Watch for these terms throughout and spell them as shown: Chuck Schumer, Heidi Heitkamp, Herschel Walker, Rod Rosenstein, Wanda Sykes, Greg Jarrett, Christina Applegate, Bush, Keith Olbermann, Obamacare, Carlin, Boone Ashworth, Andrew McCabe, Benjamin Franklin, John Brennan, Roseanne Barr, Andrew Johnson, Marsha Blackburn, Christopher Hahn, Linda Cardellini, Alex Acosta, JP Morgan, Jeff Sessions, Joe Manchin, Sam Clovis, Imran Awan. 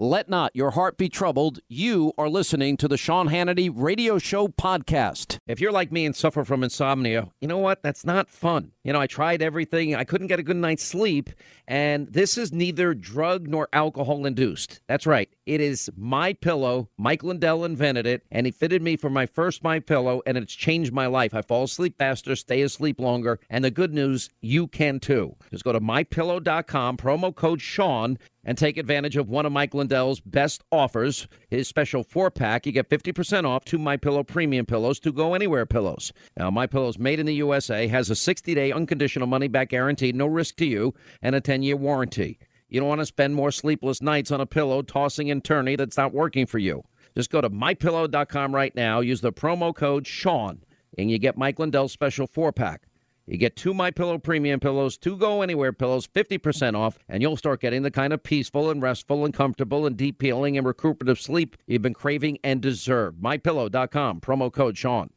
Let not your heart be troubled. You are listening to the Sean Hannity Radio Show podcast. If you're like me and suffer from insomnia, you know what? That's not fun. You know, I tried everything. I couldn't get a good night's sleep. And this is neither drug nor alcohol induced. That's right. It is MyPillow. Mike Lindell invented it, and he fitted me for my first MyPillow, and it's changed my life. I fall asleep faster, stay asleep longer. And the good news, you can too. Just go to MyPillow.com, promo code Sean, and take advantage of one of Mike Lindell's best offers, his special 4-pack. You get 50% off 2 MyPillow premium pillows, 2 Go Anywhere pillows. Now, MyPillow's made in the USA, has a 60-day unconditional money-back guarantee, no risk to you, and a 10-year warranty. You don't want to spend more sleepless nights on a pillow tossing and turning that's not working for you. Just go to MyPillow.com right now, use the promo code Sean, and you get Mike Lindell's special 4-pack. You get 2 MyPillow premium pillows, 2 Go Anywhere pillows, 50% off, and you'll start getting the kind of peaceful and restful and comfortable and deep healing and recuperative sleep you've been craving and deserve. MyPillow.com, promo code Sean.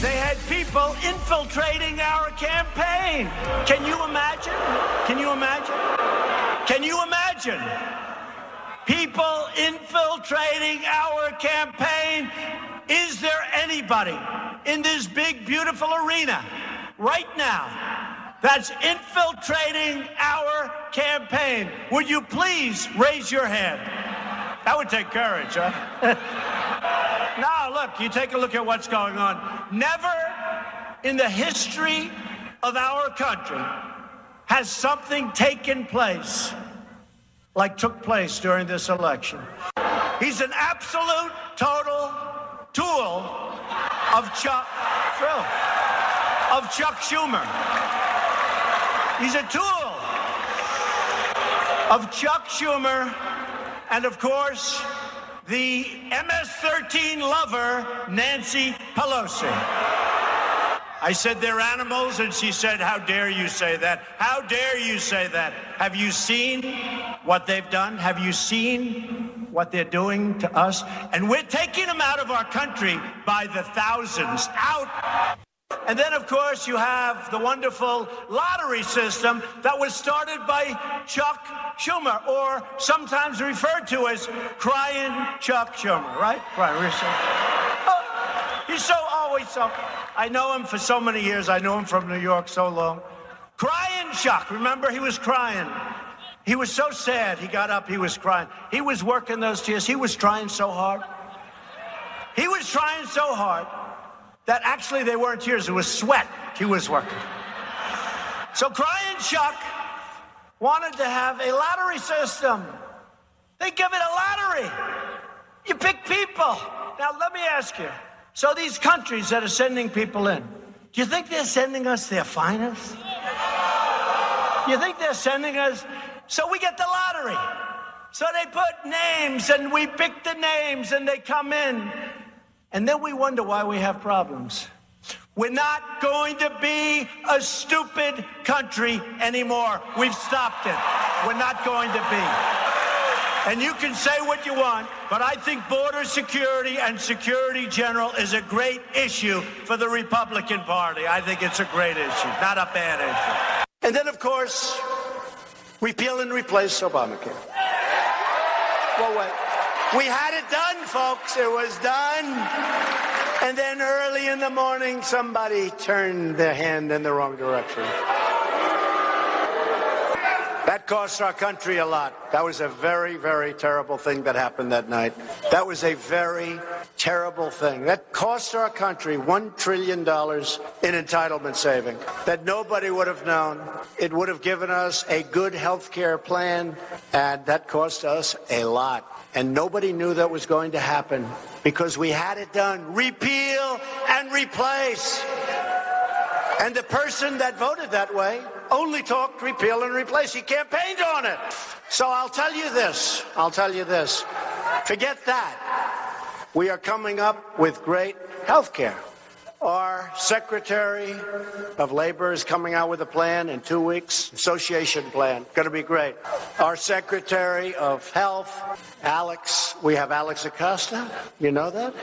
They had people infiltrating our campaign. Can you imagine? Can you imagine? Can you imagine? People infiltrating our campaign. Is there anybody in this big, beautiful arena right now that's infiltrating our campaign? Would you please raise your hand? That would take courage, huh? Now, look, you take a look at what's going on. Never in the history of our country has something taken place like took place during this election. He's an absolute, total tool of Chuck Schumer. He's a tool of Chuck Schumer, and of course, the MS-13 lover, Nancy Pelosi. I said they're animals, and she said, how dare you say that? How dare you say that? Have you seen what they've done? Have you seen what they're doing to us? And we're taking them out of our country by the thousands. Out. And then, of course, you have the wonderful lottery system that was started by Chuck Schumer, or sometimes referred to as crying Chuck Schumer, right? Crying. Oh, he's so always so. I know him for so many years. I knew him from New York so long. Crying Chuck. Remember, he was crying. He was so sad. He got up. He was crying. He was working those tears. He was trying so hard. He was trying so hard that actually they weren't tears, it was sweat he was working. So crying Chuck wanted to have a lottery system. They give it a lottery. You pick people. Now, let me ask you. So these countries that are sending people in, do you think they're sending us their finest? You think they're sending us? So we get the lottery. So they put names, and we pick the names, and they come in. And then we wonder why we have problems. We're not going to be a stupid country anymore. We've stopped it. We're not going to be. And you can say what you want, but I think border security and security general is a great issue for the Republican Party. I think it's a great issue, not a bad issue. And then, of course, repeal and replace Obamacare. Well, wait. We had it done, folks. It was done. And then early in the morning, somebody turned their hand in the wrong direction. That cost our country a lot. That was a very, very terrible thing that happened that night. That was a very terrible thing. That cost our country $1 trillion in entitlement saving that nobody would have known. It would have given us a good health care plan, and that cost us a lot. And nobody knew that was going to happen because we had it done. Repeal and replace. And the person that voted that way only talked repeal and replace. He campaigned on it. So I'll tell you this. Forget that. We are coming up with great health care. Our Secretary of Labor is coming out with a plan in 2 weeks, association plan. Going to be great. Our Secretary of Health, Alex, we have Alex Acosta. You know that?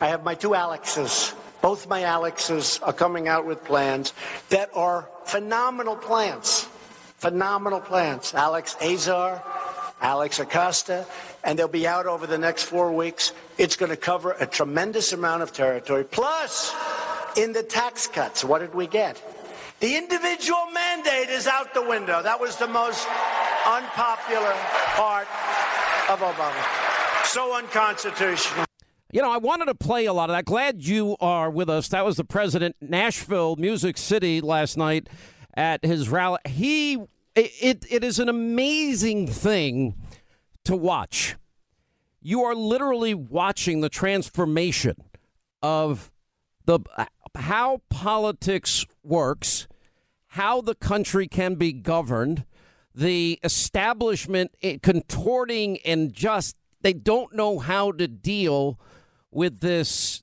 I have my two Alexes. Both my Alexes are coming out with plans that are phenomenal plans. Phenomenal plans. Alex Azar, Alex Acosta, and they'll be out over the next 4 weeks. It's going to cover a tremendous amount of territory. Plus, in the tax cuts, what did we get? The individual mandate is out the window. That was the most unpopular part of Obama. So unconstitutional. You know, I wanted to play a lot of that. Glad you are with us. That was the president, Nashville, Music City last night at his rally. It is an amazing thing to watch. You are literally watching the transformation of how politics works, how the country can be governed, the establishment contorting, and just they don't know how to deal with this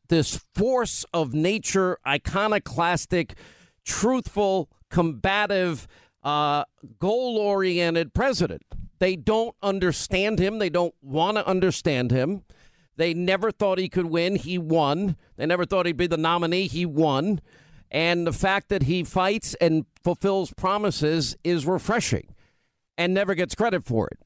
force of nature, iconoclastic, truthful, combative, goal-oriented president. They don't understand him. They don't want to understand him. They never thought he could win. He won. They never thought he'd be the nominee. He won. And the fact that he fights and fulfills promises is refreshing and never gets credit for it.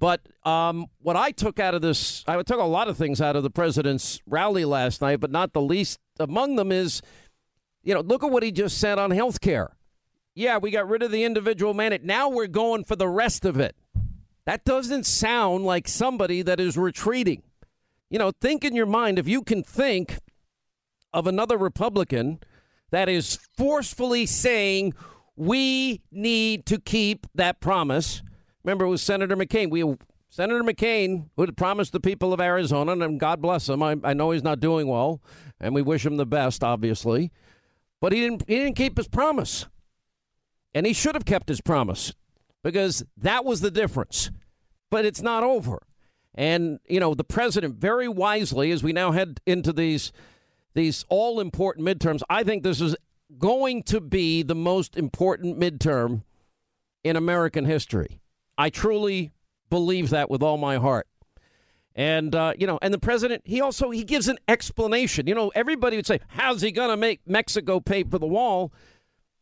But what I took out of this, I took a lot of things out of the president's rally last night, but not the least among them is, you know, look at what he just said on health care. Yeah, we got rid of the individual mandate. Now we're going for the rest of it. That doesn't sound like somebody that is retreating. You know, think in your mind, if you can think of another Republican that is forcefully saying we need to keep that promise. Remember, it was Senator McCain. Senator McCain, who had promised the people of Arizona, and God bless him. I know he's not doing well, and we wish him the best, obviously. But he didn't keep his promise. And he should have kept his promise because that was the difference. But it's not over. And, you know, the president very wisely, as we now head into these all-important midterms, I think this is going to be the most important midterm in American history. I truly believe that with all my heart. And, you know, and the president, he gives an explanation. You know, everybody would say, how's he going to make Mexico pay for the wall?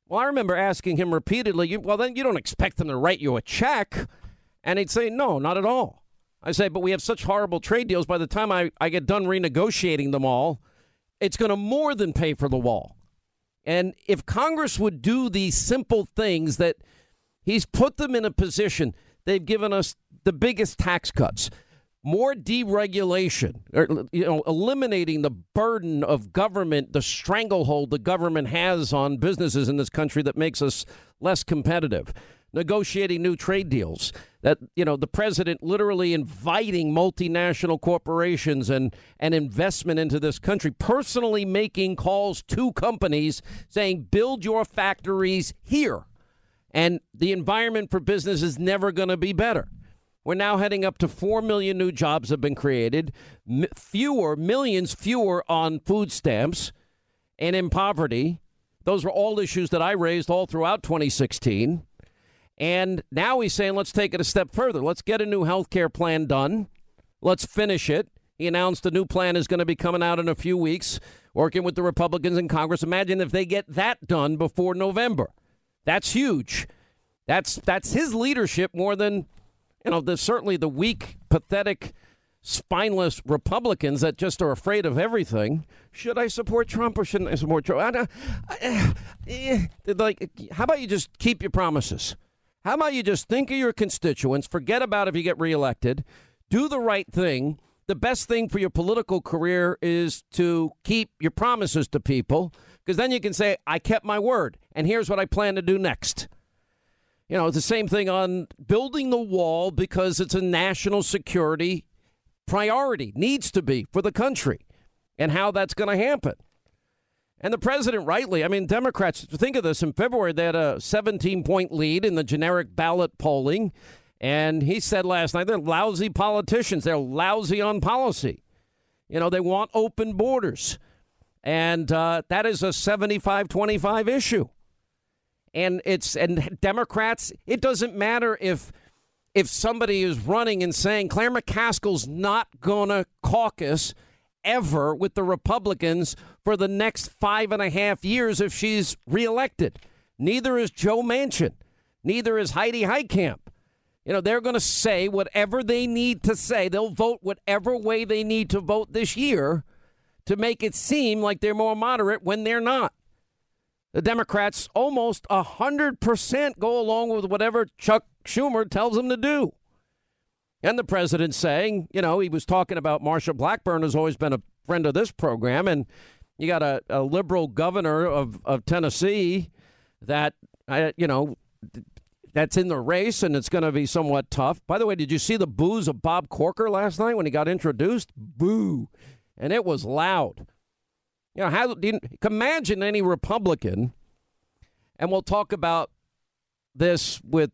Well, I remember asking him repeatedly, well, then you don't expect them to write you a check. And he'd say, no, not at all. I say, but we have such horrible trade deals. By the time I get done renegotiating them all, it's going to more than pay for the wall. And if Congress would do these simple things that he's put them in a position, they've given us the biggest tax cuts, more deregulation, or, you know, eliminating the burden of government, the stranglehold the government has on businesses in this country that makes us less competitive, negotiating new trade deals, that, you know, the president literally inviting multinational corporations and investment into this country, personally making calls to companies saying, build your factories here. And the environment for business is never going to be better. We're now heading up to 4 million new jobs have been created, millions fewer on food stamps and in poverty. Those were all issues that I raised all throughout 2016. And now he's saying, let's take it a step further. Let's get a new health care plan done. Let's finish it. He announced the new plan is going to be coming out in a few weeks, working with the Republicans in Congress. Imagine if they get that done before November. That's huge. That's his leadership more than, you know, certainly the weak, pathetic, spineless Republicans that just are afraid of everything. Should I support Trump or shouldn't I support Trump? How about you just keep your promises? How about you just think of your constituents, forget about if you get reelected, do the right thing. The best thing for your political career is to keep your promises to people, because then you can say, I kept my word, and here's what I plan to do next. You know, it's the same thing on building the wall, because it's a national security priority, needs to be for the country, and how that's going to happen. And the president, rightly, I mean, Democrats, think of this, in February they had a 17-point lead in the generic ballot polling. And he said last night, they're lousy politicians. They're lousy on policy. You know, they want open borders. And that is a 75-25 issue. And Democrats, it doesn't matter if somebody is running and saying Claire McCaskill's not going to caucus ever with the Republicans for the next 5.5 years if she's reelected. Neither is Joe Manchin. Neither is Heidi Heitkamp. You know, they're going to say whatever they need to say. They'll vote whatever way they need to vote this year to make it seem like they're more moderate when they're not. The Democrats almost 100% go along with whatever Chuck Schumer tells them to do. And the president saying, you know, he was talking about Marsha Blackburn, has always been a friend of this program. And you got a liberal governor of Tennessee that, you know, that's in the race, and it's going to be somewhat tough. By the way, did you see the boos of Bob Corker last night when he got introduced? Boo. And it was loud. You know, how do you imagine any Republican, and we'll talk about this with,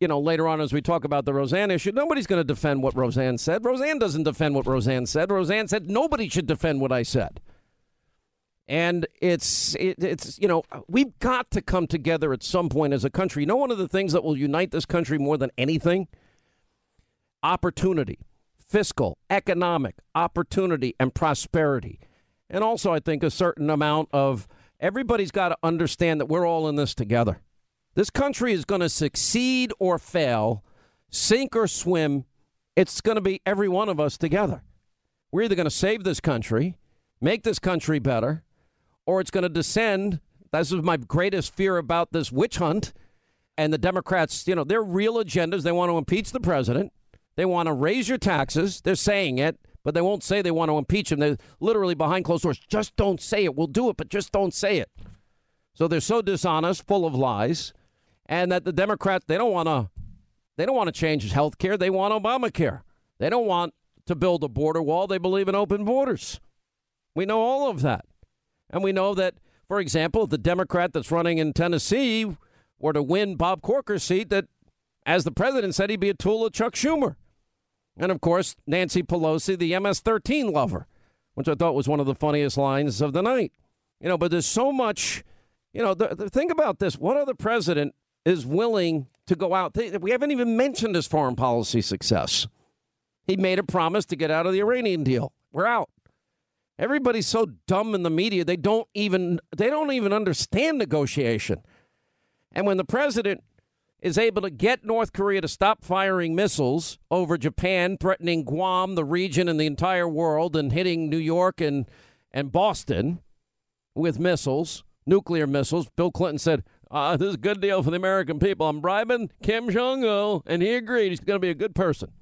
you know, later on as we talk about the Roseanne issue, nobody's going to defend what Roseanne said. Roseanne doesn't defend what Roseanne said. Roseanne said nobody should defend what I said. And it's you know, we've got to come together at some point as a country. You know, one of the things that will unite this country more than anything? Opportunity, fiscal, economic opportunity and prosperity. And also, I think a certain amount of everybody's got to understand that we're all in this together. This country is going to succeed or fail, sink or swim. It's going to be every one of us together. We're either going to save this country, make this country better, or it's going to descend. This is my greatest fear about this witch hunt. And the Democrats, you know, their real agendas, they want to impeach the president. They want to raise your taxes. They're saying it, but they won't say they want to impeach him. They're literally behind closed doors. Just don't say it. We'll do it, but just don't say it. So they're so dishonest, full of lies, and that the Democrats, they don't want to change health care. They want Obamacare. They don't want to build a border wall. They believe in open borders. We know all of that. And we know that, for example, if the Democrat that's running in Tennessee were to win Bob Corker's seat, that, as the president said, he'd be a tool of Chuck Schumer. And, of course, Nancy Pelosi, the MS-13 lover, which I thought was one of the funniest lines of the night. You know, but there's so much, you know, think about this. What other president is willing to go out? We haven't even mentioned his foreign policy success. He made a promise to get out of the Iranian deal. We're out. Everybody's so dumb in the media, they don't even understand negotiation. And when the president is able to get North Korea to stop firing missiles over Japan, threatening Guam, the region, and the entire world, and hitting New York and Boston with missiles, nuclear missiles, Bill Clinton said, this is a good deal for the American people. I'm bribing Kim Jong-un, and he agreed. He's going to be a good person.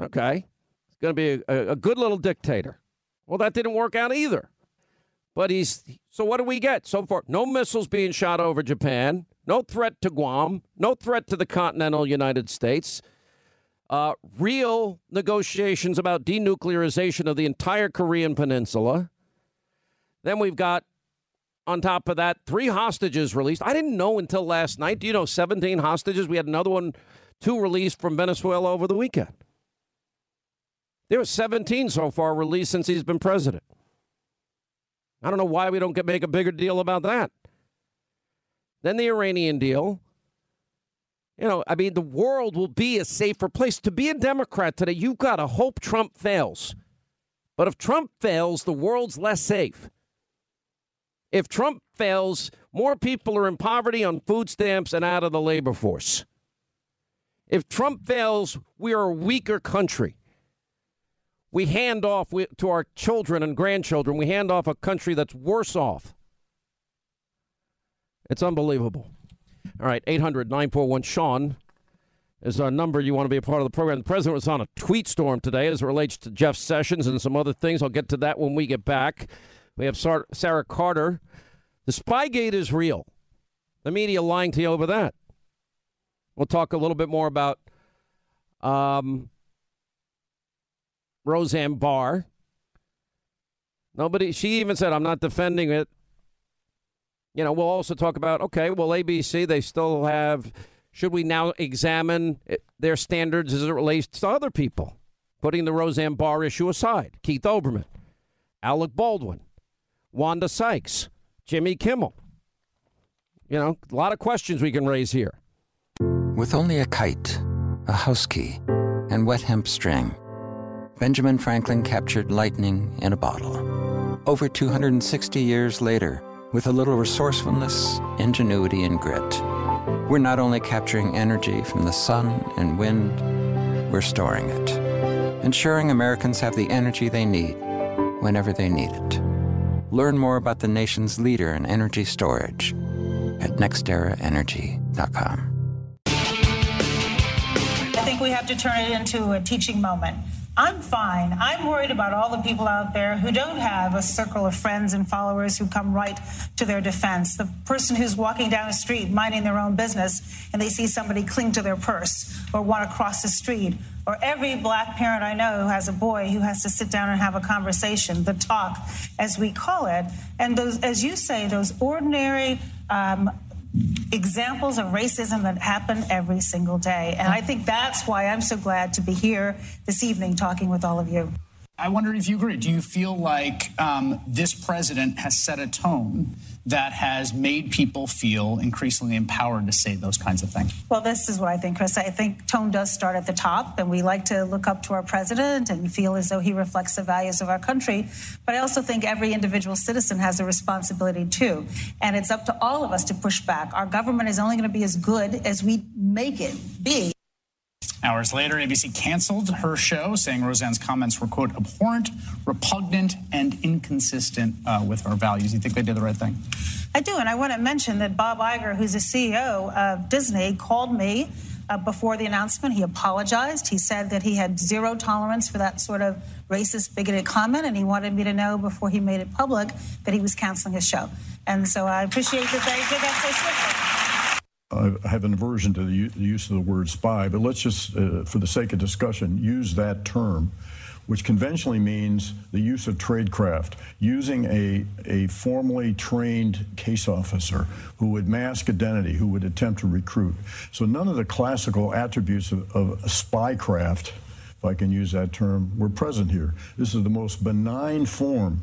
Okay. He's going to be a good little dictator. Well, that didn't work out either. But so what do we get so far? No missiles being shot over Japan, no threat to Guam, no threat to the continental United States, real negotiations about denuclearization of the entire Korean peninsula. Then we've got On top of that, 3 hostages released. I didn't know until last night. Do you know 17 hostages? We had another one, 2 released from Venezuela over the weekend. There were 17 so far released since he's been president. I don't know why we don't make a bigger deal about that. Then the Iranian deal. You know, I mean, the world will be a safer place. To be a Democrat today, you've got to hope Trump fails. But if Trump fails, the world's less safe. If Trump fails, more people are in poverty, on food stamps, and out of the labor force. If Trump fails, we are a weaker country. We hand off to our children and grandchildren, we hand off a country that's worse off. It's unbelievable. All right, 800-941-SEAN is our number. You want to be a part of the program. The president was on a tweet storm today as it relates to Jeff Sessions and some other things. I'll get to that when we get back. We have Sarah Carter. The Spygate is real. The media lying to you over that. We'll talk a little bit more about Roseanne Barr. Nobody. She even said, I'm not defending it. You know, we'll also talk about, okay, well, ABC, they still have, should we now examine their standards as it relates to other people? Putting the Roseanne Barr issue aside. Keith Olbermann, Alec Baldwin, Wanda Sykes, Jimmy Kimmel. You know, a lot of questions we can raise here. With only a kite, a house key, and wet hemp string, Benjamin Franklin captured lightning in a bottle. Over 260 years later, with a little resourcefulness, ingenuity, and grit, we're not only capturing energy from the sun and wind, we're storing it, ensuring Americans have the energy they need whenever they need it. Learn more about the nation's leader in energy storage at nexteraenergy.com. I think we have to turn it into a teaching moment. I'm fine. I'm worried about all the people out there who don't have a circle of friends and followers who come right to their defense. The person who's walking down the street minding their own business and they see somebody cling to their purse or want to cross the street. Or every black parent I know who has a boy who has to sit down and have a conversation, the talk, as we call it. And those, as you say, those ordinary examples of racism that happen every single day. And I think that's why I'm so glad to be here this evening talking with all of you. I wondered if you agree. Do you feel like this president has set a tone that has made people feel increasingly empowered to say those kinds of things? Well, this is what I think, Chris. I think tone does start at the top, and we like to look up to our president and feel as though he reflects the values of our country. But I also think every individual citizen has a responsibility, too. And it's up to all of us to push back. Our government is only going to be as good as we make it be. Hours later, ABC canceled her show, saying Roseanne's comments were, quote, abhorrent, repugnant, and inconsistent with our values. You think they did the right thing? I do, and I want to mention that Bob Iger, who's the CEO of Disney, called me before the announcement. He apologized. He said that he had zero tolerance for that sort of racist, bigoted comment, and he wanted me to know before he made it public that he was canceling his show. And so I appreciate that they did that so swiftly. I have an aversion to the use of the word spy, but let's just, for the sake of discussion, use that term, which conventionally means the use of tradecraft, using a formally trained case officer who would mask identity, who would attempt to recruit. So none of the classical attributes of spycraft, if I can use that term, were present here. This is the most benign form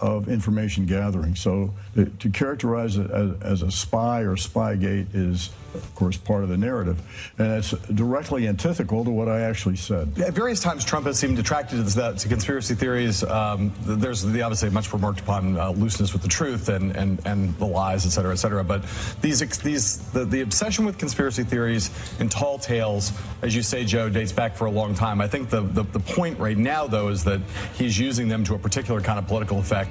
of information gathering. So to characterize it as a spy or spygate is, of course, part of the narrative. And it's directly antithetical to what I actually said. At various times, Trump has seemed attracted to, to conspiracy theories. There's the obviously much remarked upon looseness with the truth and the lies, et cetera, et cetera. But the obsession with conspiracy theories and tall tales, as you say, Joe, dates back for a long time. I think the point right now, though, is that he's using them to a particular kind of political effect.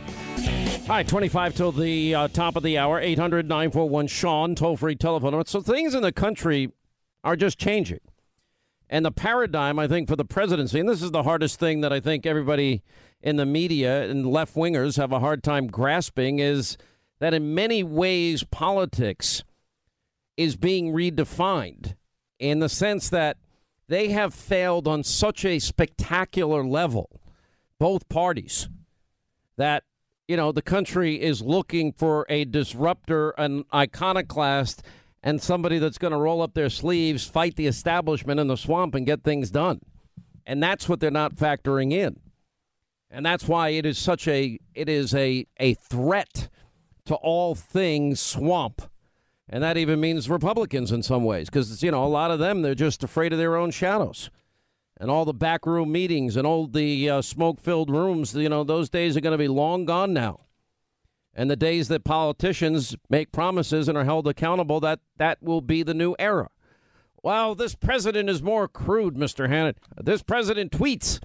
All right, 25 till the top of the hour, 800-941-SEAN, toll-free telephone. So things in the country are just changing. And the paradigm, I think, for the presidency, and this is the hardest thing that I think everybody in the media and left-wingers have a hard time grasping, is that in many ways politics is being redefined in the sense that they have failed on such a spectacular level, both parties, that you know, the country is looking for a disruptor, an iconoclast, and somebody that's going to roll up their sleeves, fight the establishment in the swamp, and get things done. And that's what they're not factoring in. And that's why it is such a, it is a threat to all things swamp. And that even means Republicans in some ways, because, you know, a lot of them, they're just afraid of their own shadows. And all the backroom meetings and all the smoke-filled rooms, you know, those days are going to be long gone now. And the days that politicians make promises and are held accountable, that will be the new era. Well, this president is more crude, Mr. Hannett. This president tweets.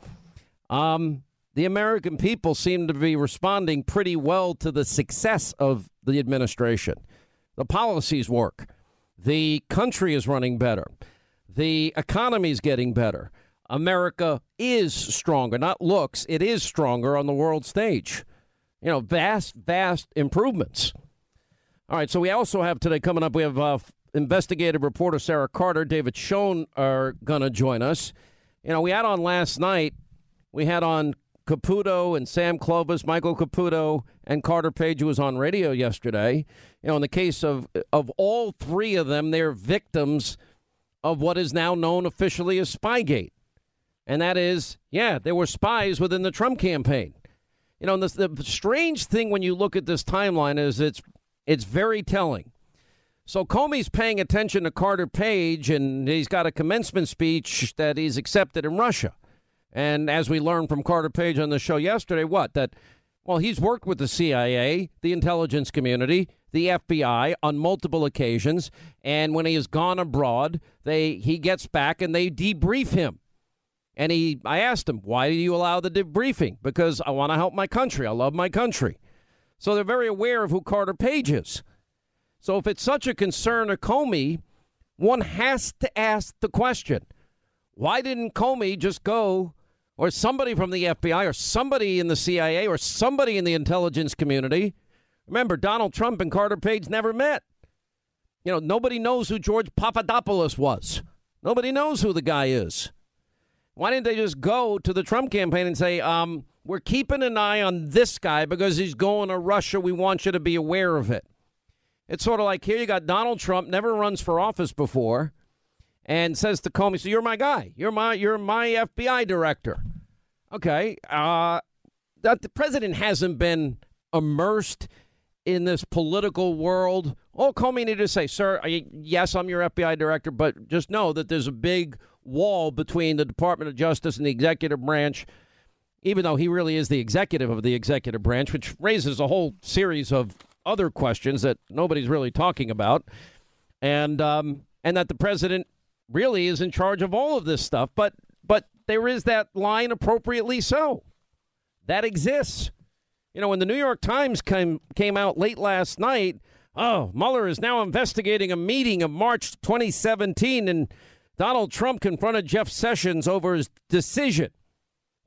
The American people seem to be responding pretty well to the success of the administration. The policies work. The country is running better. The economy is getting better. America is stronger, not looks. It is stronger on the world stage. You know, vast, vast improvements. All right, so we also have today coming up, we have investigative reporter Sarah Carter, David Schoen are going to join us. You know, we had on last night, we had on Caputo and Sam Clovis, Michael Caputo, and Carter Page, who was on radio yesterday. You know, in the case of all three of them, they're victims of what is now known officially as Spygate. And that is, yeah, there were spies within the Trump campaign. You know, and the strange thing when you look at this timeline is it's very telling. So Comey's paying attention to Carter Page, and he's got a commencement speech that he's accepted in Russia. And as we learned from Carter Page on the show yesterday, well, he's worked with the CIA, the intelligence community, the FBI on multiple occasions. And when he has gone abroad, he gets back and they debrief him. And I asked him, why do you allow the debriefing? Because I want to help my country. I love my country. So they're very aware of who Carter Page is. So if it's such a concern to Comey, one has to ask the question, why didn't Comey just go, or somebody from the FBI, or somebody in the CIA, or somebody in the intelligence community? Remember, Donald Trump and Carter Page never met. You know, nobody knows who George Papadopoulos was. Nobody knows who the guy is. Why didn't they just go to the Trump campaign and say, we're keeping an eye on this guy because he's going to Russia. We want you to be aware of it. It's sort of like here you got Donald Trump, never runs for office before, and says to Comey, so you're my guy. You're my FBI director. Okay. That the president hasn't been immersed in this political world. All Comey needed to say, sir, yes, I'm your FBI director, but just know that there's a big wall between the Department of Justice and the executive branch, even though he really is the executive of the executive branch, which raises a whole series of other questions that nobody's really talking about, and that the president really is in charge of all of this stuff. But there is that line, appropriately so, that exists. You know, when the New York Times came out late last night, oh, Mueller is now investigating a meeting of March 2017 and Donald Trump confronted Jeff Sessions over his decision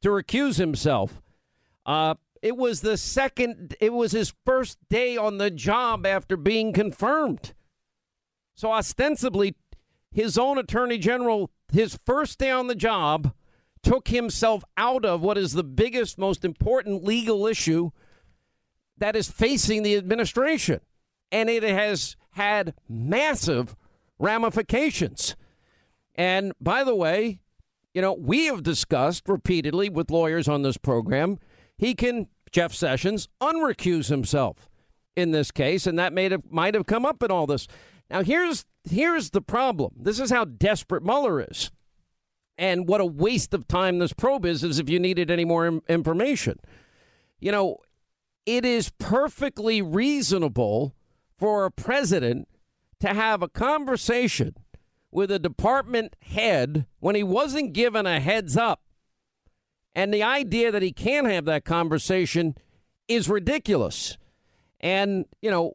to recuse himself. It was his first day on the job after being confirmed. So ostensibly, his own attorney general, his first day on the job, took himself out of what is the biggest, most important legal issue that is facing the administration. And it has had massive ramifications. And by the way, you know, we have discussed repeatedly with lawyers on this program, Jeff Sessions, unrecuse himself in this case, and that might have come up in all this. Now, here's the problem. This is how desperate Mueller is, and what a waste of time this probe is if you needed any more information. You know, it is perfectly reasonable for a president to have a conversation with a department head when he wasn't given a heads up. And the idea that he can't have that conversation is ridiculous. And, you know,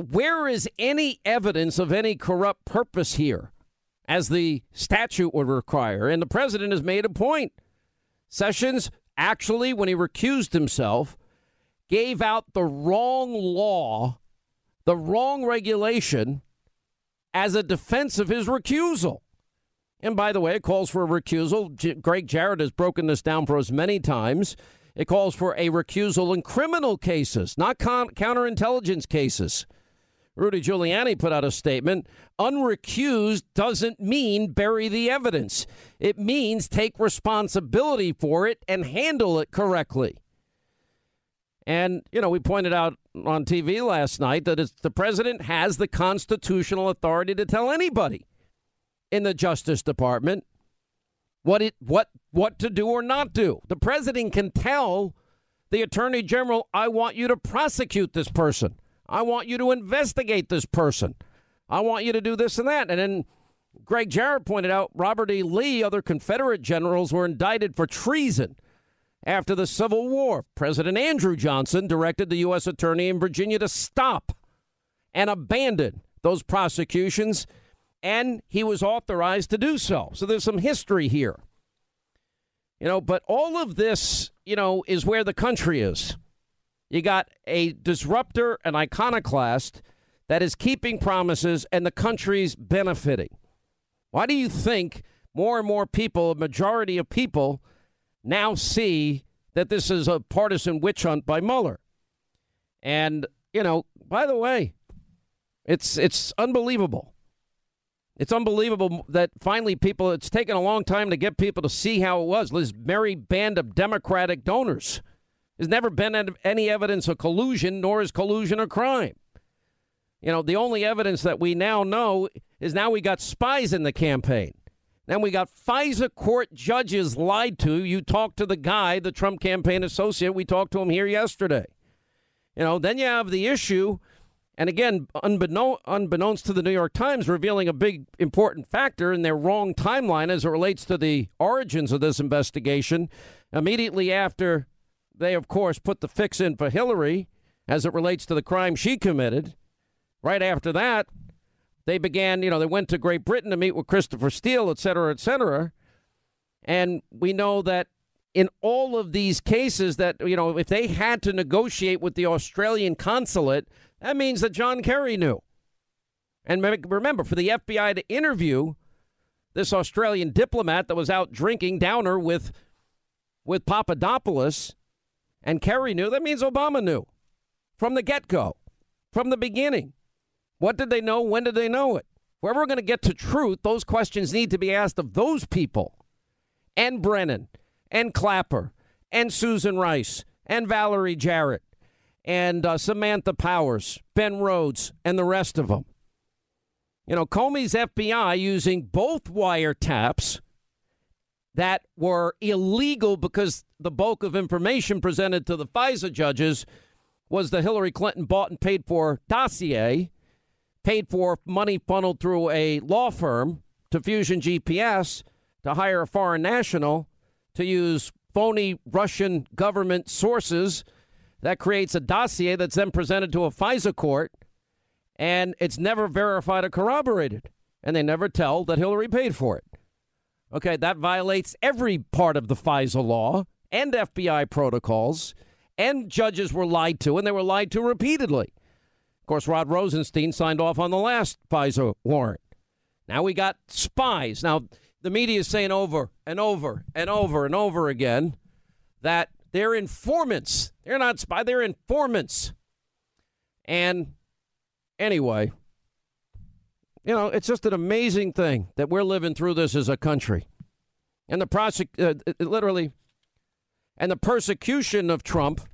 where is any evidence of any corrupt purpose here, as the statute would require? And the president has made a point. Sessions actually, when he recused himself, gave out the wrong law, the wrong regulation, as a defense of his recusal. And by the way, it calls for a recusal. Greg Jarrett has broken this down for us many times. It calls for a recusal in criminal cases, not counterintelligence cases. Rudy Giuliani put out a statement. Unrecused doesn't mean bury the evidence. It means take responsibility for it and handle it correctly. And, you know, we pointed out on TV last night that the president has the constitutional authority to tell anybody in the Justice Department what to do or not do. The president can tell the attorney general, I want you to prosecute this person. I want you to investigate this person. I want you to do this and that. And then Greg Jarrett pointed out Robert E. Lee, other Confederate generals, were indicted for treason after the Civil War. President Andrew Johnson directed the U.S. attorney in Virginia to stop and abandon those prosecutions, and he was authorized to do so. So there's some history here. You know, but all of this, you know, is where the country is. You got a disruptor, an iconoclast that is keeping promises and the country's benefiting. Why do you think more and more people, a majority of people, now see that this is a partisan witch hunt by Mueller? And, you know, by the way, it's unbelievable. It's unbelievable that finally people, it's taken a long time to get people to see how it was. This merry band of Democratic donors. There's never been any evidence of collusion, nor is collusion a crime. You know, the only evidence that we now know is now we got spies in the campaign. Then we got FISA court judges lied to. You talked to the guy, the Trump campaign associate. We talked to him here yesterday. You know, then you have the issue, and again, unbeknownst to the New York Times, revealing a big important factor in their wrong timeline as it relates to the origins of this investigation. Immediately after... they, of course, put the fix in for Hillary as it relates to the crime she committed. Right after that, they began, you know, they went to Great Britain to meet with Christopher Steele, et cetera, et cetera. And we know that in all of these cases that, you know, if they had to negotiate with the Australian consulate, that means that John Kerry knew. And remember, for the FBI to interview this Australian diplomat that was out drinking Downer with Papadopoulos, and Kerry knew, that means Obama knew from the get-go, from the beginning. What did they know? When did they know it? If we're ever going to get to truth, those questions need to be asked of those people, and Brennan, and Clapper, and Susan Rice, and Valerie Jarrett, and Samantha Powers, Ben Rhodes, and the rest of them. You know, Comey's FBI using both wiretaps that were illegal because the bulk of information presented to the FISA judges was the Hillary Clinton bought and paid for dossier, paid for money funneled through a law firm to Fusion GPS to hire a foreign national to use phony Russian government sources. That creates a dossier that's then presented to a FISA court, and it's never verified or corroborated, and they never tell that Hillary paid for it. Okay, that violates every part of the FISA law and FBI protocols, and judges were lied to, and they were lied to repeatedly. Of course, Rod Rosenstein signed off on the last FISA warrant. Now we got spies. Now, the media is saying over and over and over and over again that they're informants. They're not spies. They're informants. And anyway... you know, it's just an amazing thing that we're living through this as a country. And the the persecution of Trump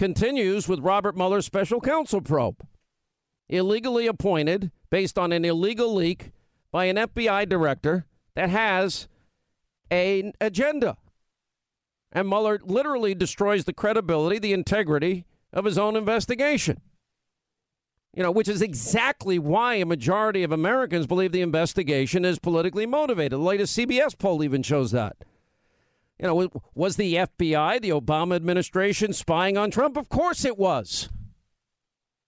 continues with Robert Mueller's special counsel probe. Illegally appointed based on an illegal leak by an FBI director that has an agenda. And Mueller literally destroys the credibility, the integrity of his own investigation. You know, which is exactly why a majority of Americans believe the investigation is politically motivated. The latest CBS poll even shows that. You know, was the FBI, the Obama administration, spying on Trump? Of course it was.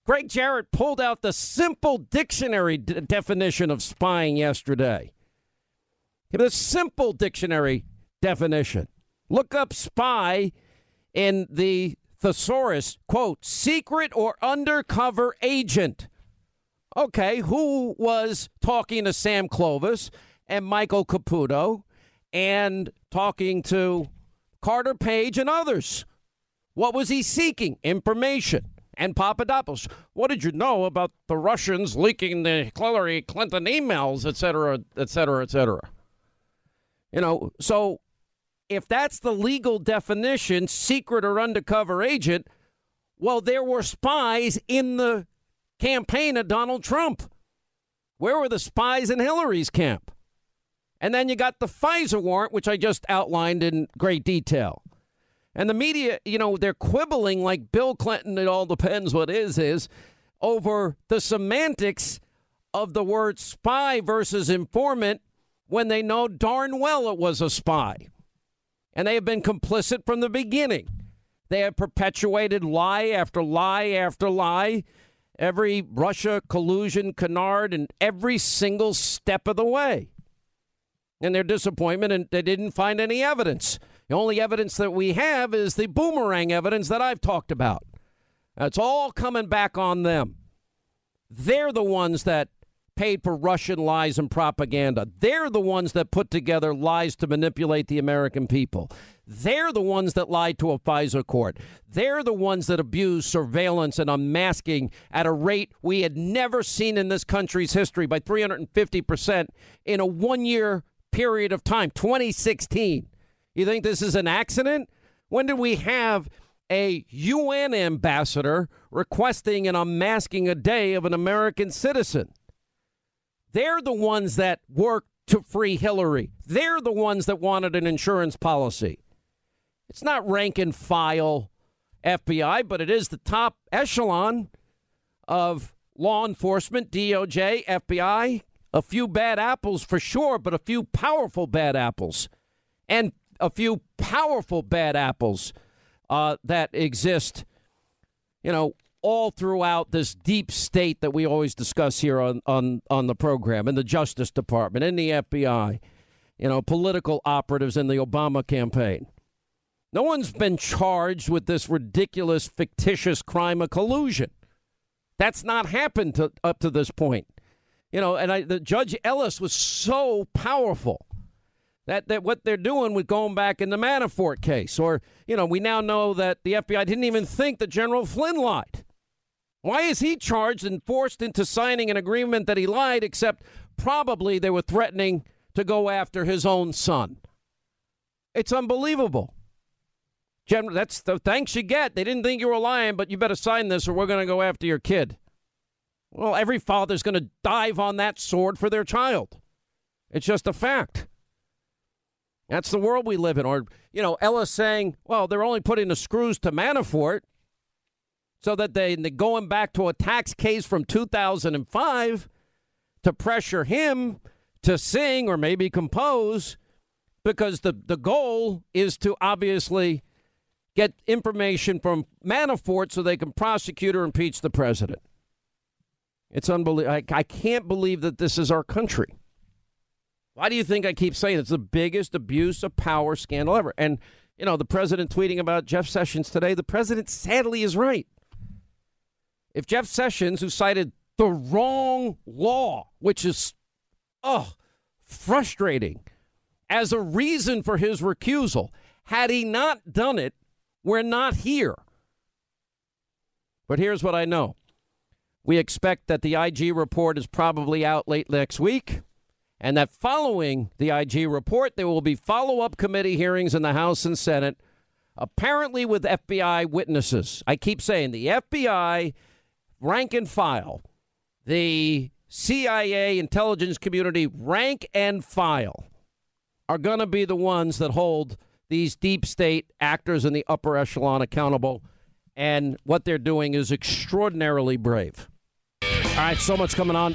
Greg Jarrett pulled out the simple dictionary definition of spying yesterday. The simple dictionary definition. Look up spy in the thesaurus, quote, secret or undercover agent. Okay, who was talking to Sam Clovis and Michael Caputo and talking to Carter Page, and others. What was he seeking? Information. And Papadopoulos, what did you know about the Russians leaking the Hillary Clinton emails, et cetera, et cetera, et cetera? You know, so if that's the legal definition, secret or undercover agent, well, there were spies in the campaign of Donald Trump. Where were the spies in Hillary's camp? And then you got the FISA warrant, which I just outlined in great detail. And the media, you know, they're quibbling like Bill Clinton, it all depends what is, over the semantics of the word spy versus informant when they know darn well it was a spy. And they have been complicit from the beginning. They have perpetuated lie after lie after lie, every Russia collusion, canard, and every single step of the way. And their disappointment, and they didn't find any evidence. The only evidence that we have is the boomerang evidence that I've talked about. It's all coming back on them. They're the ones that paid for Russian lies and propaganda. They're the ones that put together lies to manipulate the American people. They're the ones that lied to a FISA court. They're the ones that abused surveillance and unmasking at a rate we had never seen in this country's history by 350% in a one-year period of time, 2016. You think this is an accident? When did we have a UN ambassador requesting and unmasking a day of an American citizen? They're the ones that worked to free Hillary. They're the ones that wanted an insurance policy. It's not rank and file FBI, but it is the top echelon of law enforcement, DOJ, FBI. A few bad apples for sure, but a few powerful bad apples. And a few powerful bad apples that exist, you know, all throughout this deep state that we always discuss here on the program, in the Justice Department, in the FBI, you know, political operatives in the Obama campaign. No one's been charged with this ridiculous, fictitious crime of collusion. That's not happened up to this point. You know, and the Judge Ellis was so powerful that what they're doing with going back in the Manafort case, or, you know, we now know that the FBI didn't even think that General Flynn lied. Why is he charged and forced into signing an agreement that he lied, except probably they were threatening to go after his own son? It's unbelievable. General, that's the thanks you get. They didn't think you were lying, but you better sign this or we're going to go after your kid. Well, every father's going to dive on that sword for their child. It's just a fact. That's the world we live in. Or, you know, Ellis saying, well, they're only putting the screws to Manafort so that they're going back to a tax case from 2005 to pressure him to sing or maybe compose, because the goal is to obviously get information from Manafort so they can prosecute or impeach the president. It's unbelievable. I can't believe that this is our country. Why do you think I keep saying it's the biggest abuse of power scandal ever? And, you know, the president tweeting about Jeff Sessions today, the president sadly is right. If Jeff Sessions, who cited the wrong law, which is, frustrating, as a reason for his recusal, had he not done it, we're not here. But here's what I know. We expect that the IG report is probably out late next week, and that following the IG report, there will be follow-up committee hearings in the House and Senate, apparently with FBI witnesses. I keep saying the FBI rank and file, the CIA intelligence community rank and file are going to be the ones that hold these deep state actors in the upper echelon accountable. And what they're doing is extraordinarily brave. All right, so much going on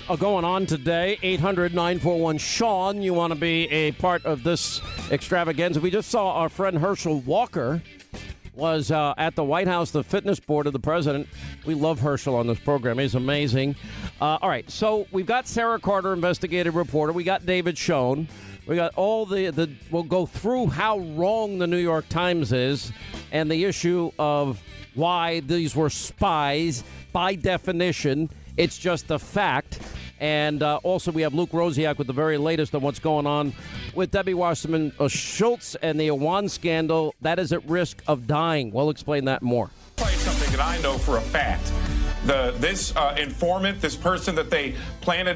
today. 800-941-SEAN. You want to be a part of this extravaganza. We just saw our friend Herschel Walker was at the White House, the fitness board of the president. We love Herschel on this program. He's amazing. All right, so we've got Sarah Carter, investigative reporter. We got David Schoen. We got all the we'll go through how wrong the New York Times is and the issue of why these were spies by definition. It's just a fact. And also we have Luke Rosiak with the very latest on what's going on with Debbie Wasserman Schultz and the Awan scandal. That is at risk of dying. We'll explain that more. I'll tell you something that I know for a fact. This person that they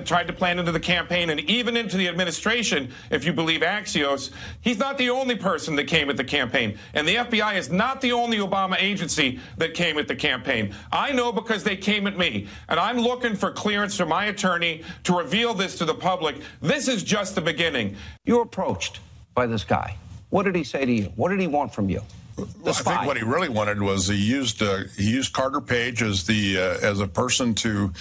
tried to plant into the campaign and even into the administration, if you believe Axios, he's not the only person that came at the campaign. And the FBI is not the only Obama agency that came at the campaign. I know because they came at me. And I'm looking for clearance from my attorney to reveal this to the public. This is just the beginning. You were approached by this guy. What did he say to you? What did he want from you? I think what he really wanted was he used Carter Page as a person to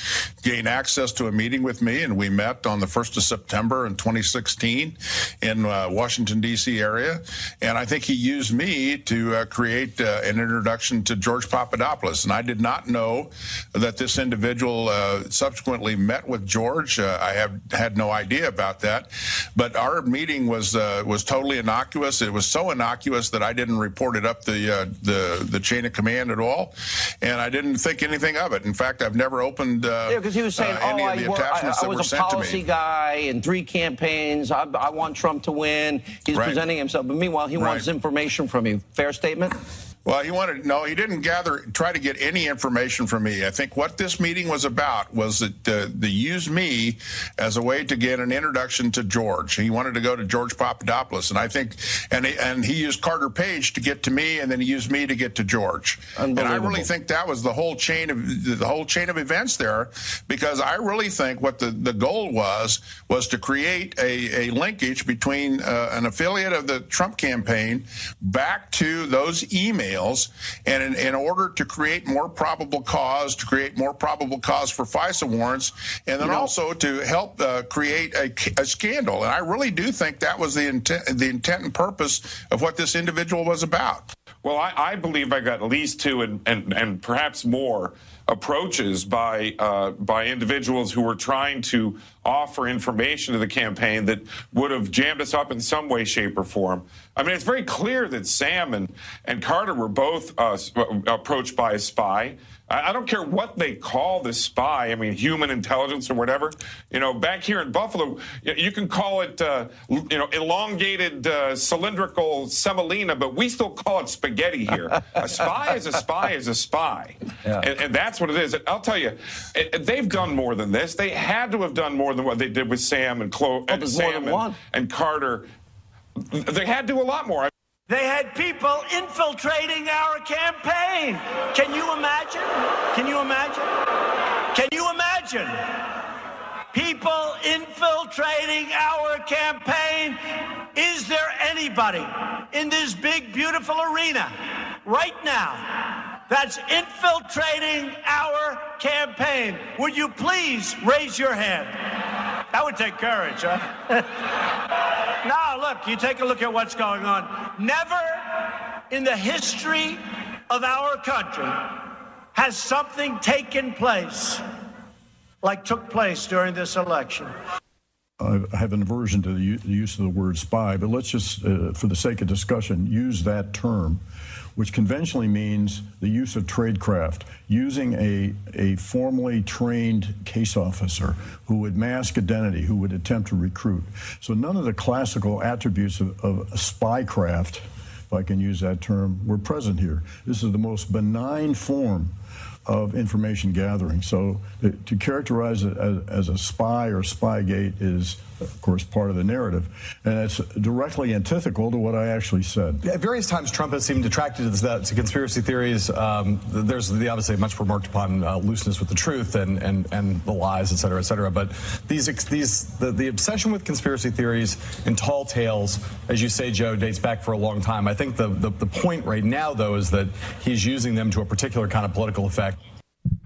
gain access to a meeting with me, and we met on the 1st of September in 2016 in Washington, D.C. area, and I think he used me to create an introduction to George Papadopoulos, and I did not know that this individual subsequently met with George. I had no idea about that, but our meeting was totally innocuous. It was so innocuous that I didn't report it up the chain of command at all, and I didn't think anything of it. In fact, I've never opened because he was saying, any of the attachments that were sent to me. I was a policy guy in 3 campaigns. I want Trump to win. He's presenting himself, but meanwhile, he wants information from you. Fair statement? Well, he didn't try to get any information from me. I think what this meeting was about was that they used me as a way to get an introduction to George. He wanted to go to George Papadopoulos, and I think, and he used Carter Page to get to me, and then he used me to get to George. And I really think that was the whole chain of events there, because I really think what the goal was to create a linkage between an affiliate of the Trump campaign back to those emails. And in order to create more probable cause, for FISA warrants, and then also to help create a scandal. And I really do think that was the intent and purpose of what this individual was about. Well, I believe I got at least 2 and perhaps more approaches by individuals who were trying to offer information to the campaign that would have jammed us up in some way, shape, or form. I mean, it's very clear that Sam and Carter were both approached by a spy. I don't care what they call the spy. I mean, human intelligence or whatever. You know, back here in Buffalo, you can call it, elongated cylindrical semolina, but we still call it spaghetti here. A spy is a spy is a spy. Yeah. And that's what it is. I'll tell you, they've done more than this. They had to have done more than what they did with Sam and Carter. They had to do a lot more. They had people infiltrating our campaign. Can you imagine? Can you imagine? Can you imagine? People infiltrating our campaign. Is there anybody in this big, beautiful arena right now that's infiltrating our campaign? Would you please raise your hand? That would take courage, huh? Now, look, you take a look at what's going on. Never in the history of our country has something taken place like took place during this election. I have an aversion to the use of the word spy, but let's just, for the sake of discussion, use that term, which conventionally means the use of tradecraft, using a formally trained case officer who would mask identity, who would attempt to recruit. So none of the classical attributes of spycraft, if I can use that term, were present here. This is the most benign form of information gathering. So to characterize it as a spy or spygate is, of course, part of the narrative. And it's directly antithetical to what I actually said. At various times, Trump has seemed attracted to conspiracy theories. There's obviously much remarked upon looseness with the truth and the lies, et cetera, et cetera. But the obsession with conspiracy theories and tall tales, as you say, Joe, dates back for a long time. I think the point right now, though, is that he's using them to a particular kind of political effect.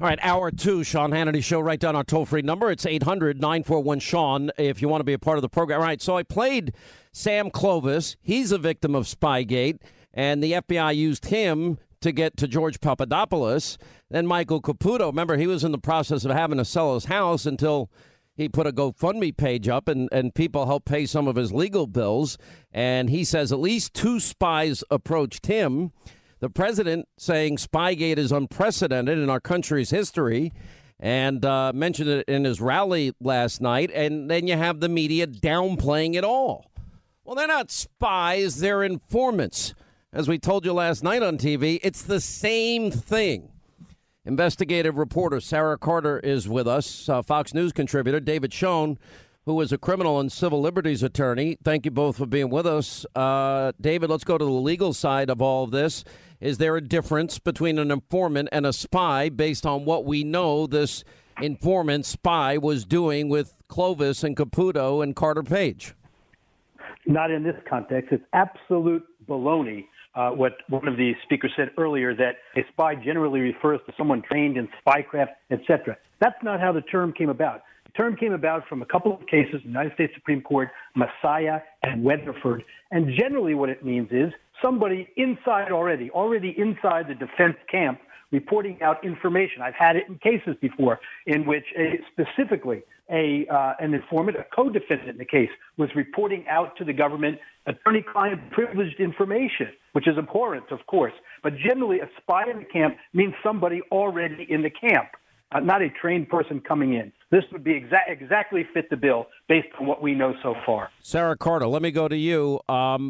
All right, hour 2, Sean Hannity Show. Write down our toll-free number. It's 800-941-SEAN if you want to be a part of the program. All right, so I played Sam Clovis. He's a victim of Spygate, and the FBI used him to get to George Papadopoulos. Then Michael Caputo, remember, he was in the process of having to sell his house until he put a GoFundMe page up, and people helped pay some of his legal bills. And he says at least 2 spies approached him. The president saying Spygate is unprecedented in our country's history, and mentioned it in his rally last night. And then you have the media downplaying it all. Well, they're not spies. They're informants. As we told you last night on TV, it's the same thing. Investigative reporter Sarah Carter is with us. Fox News contributor David Schoen, who is a criminal and civil liberties attorney. Thank you both for being with us. David, let's go to the legal side of all of this. Is there a difference between an informant and a spy based on what we know this informant spy was doing with Clovis and Caputo and Carter Page? Not in this context. It's absolute baloney. What one of the speakers said earlier, that a spy generally refers to someone trained in spycraft, etc. That's not how the term came about. The term came about from a couple of cases, the United States Supreme Court, Messiah and Weatherford. And generally what it means is somebody inside already inside the defense camp reporting out information. I've had it in cases before in which specifically an informant, a co-defendant in the case, was reporting out to the government attorney-client privileged information, which is abhorrent, of course. But generally, a spy in the camp means somebody already in the camp, not a trained person coming in. This would be exactly fit the bill based on what we know so far. Sarah Carter, let me go to you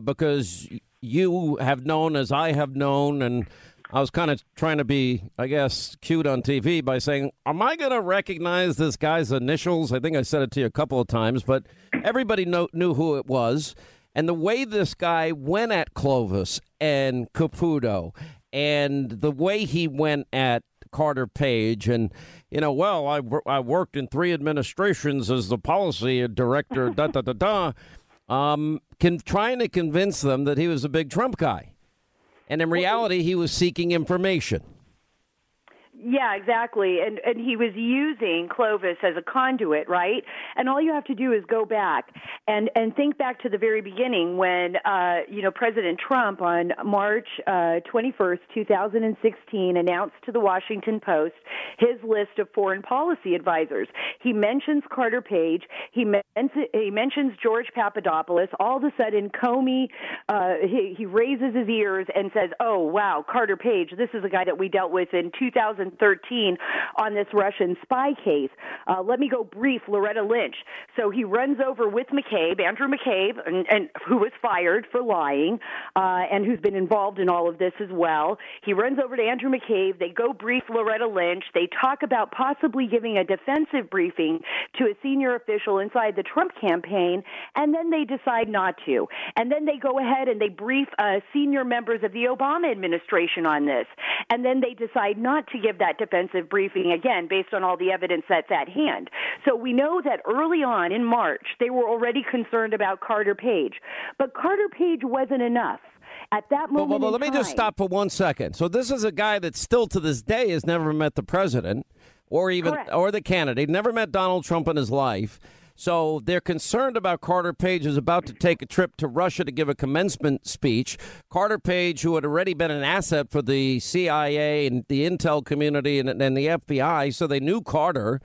because you have known, as I have known, and I was kind of trying to be, I guess, cute on TV by saying, am I going to recognize this guy's initials? I think I said it to you a couple of times, but everybody knew who it was. And the way this guy went at Clovis and Caputo and the way he went at Carter Page and, you know, well, I worked in 3 administrations as the policy director, trying to convince them that he was a big Trump guy. And in reality, he was seeking information. Yeah, exactly. And he was using Clovis as a conduit, right? And all you have to do is go back and think back to the very beginning when, President Trump on March 21st, 2016, announced to the Washington Post his list of foreign policy advisors. He mentions Carter Page. He mentions George Papadopoulos. All of a sudden, Comey, he raises his ears and says, oh, wow, Carter Page, this is a guy that we dealt with in 2013 on this Russian spy case. Let me go brief Loretta Lynch. So he runs over with McCabe, Andrew McCabe, and who was fired for lying and who's been involved in all of this as well. He runs over to Andrew McCabe. They go brief Loretta Lynch. They talk about possibly giving a defensive briefing to a senior official inside the Trump campaign, and then they decide not to. And then they go ahead and they brief senior members of the Obama administration on this, and then they decide not to give that defensive briefing again based on all the evidence that's at hand. So we know that early on in March, they were already concerned about Carter Page. But Carter Page wasn't enough. At that moment let me just stop for one second. So this is a guy that still to this day has never met the president or even Correct. Or the candidate, never met Donald Trump in his life. So they're concerned about Carter Page, who's about to take a trip to Russia to give a commencement speech. Carter Page, who had already been an asset for the CIA and the intel community and the FBI, so they knew Carter.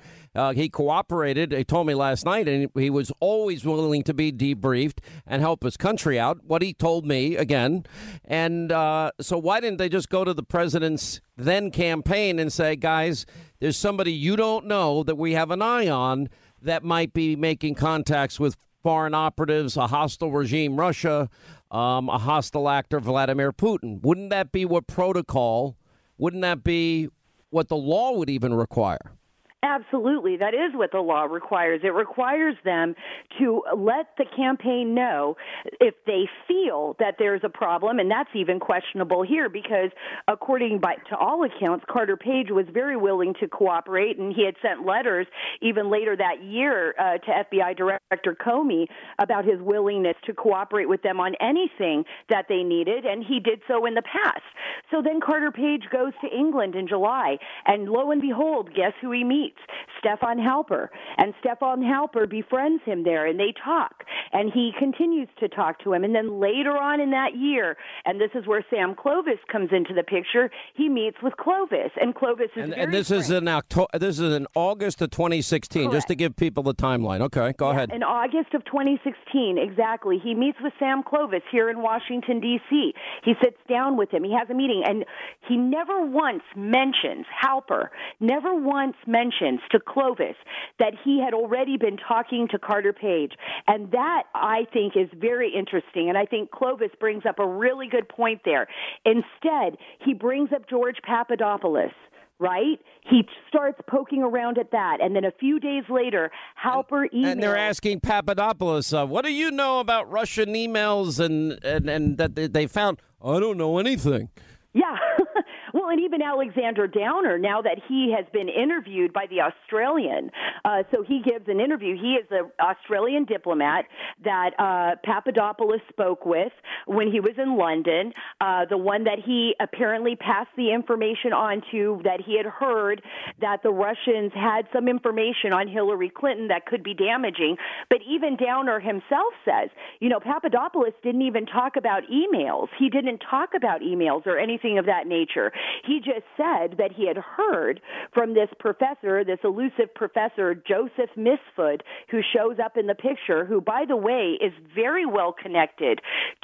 He cooperated. He told me last night, and he was always willing to be debriefed and help his country out, what he told me again. And so why didn't they just go to the president's then campaign and say, guys, there's somebody you don't know that we have an eye on that might be making contacts with foreign operatives, a hostile regime, Russia, a hostile actor, Vladimir Putin. Wouldn't that be what protocol, wouldn't that be what the law would even require? Absolutely. That is what the law requires. It requires them to let the campaign know if they feel that there's a problem, and that's even questionable here because, according to all accounts, Carter Page was very willing to cooperate, and he had sent letters even later that year to FBI Director Comey about his willingness to cooperate with them on anything that they needed, and he did so in the past. So then Carter Page goes to England in July, and lo and behold, guess who he meets? Stefan Halper. And Stefan Halper befriends him there, and they talk, and he continues to talk to him. And then later on in that year, and this is where Sam Clovis comes into the picture, he meets with Clovis, and Clovis is this is in August of 2016, Correct. Just to give people the timeline. Okay, go ahead. In August of 2016, exactly. He meets with Sam Clovis here in Washington, D.C. He sits down with him. He has a meeting, and he never once mentions Halper, never once mentions Sessions, to Clovis, that he had already been talking to Carter Page. And that, I think, is very interesting. And I think Clovis brings up a really good point there. Instead, he brings up George Papadopoulos. Right? He starts poking around at that. And then a few days later, Halper emails. And they're asking Papadopoulos, what do you know about Russian emails and that they found? I don't know anything. Yeah. Well, and even Alexander Downer, now that he has been interviewed by the Australian, so he gives an interview. He is an Australian diplomat that Papadopoulos spoke with when he was in London, the one that he apparently passed the information on to, that he had heard that the Russians had some information on Hillary Clinton that could be damaging. But even Downer himself says, you know, Papadopoulos didn't even talk about emails. He didn't talk about emails or anything of that nature. He just said that he had heard from this professor, this elusive professor, Joseph Mifsud, who shows up in the picture, who, by the way, is very well connected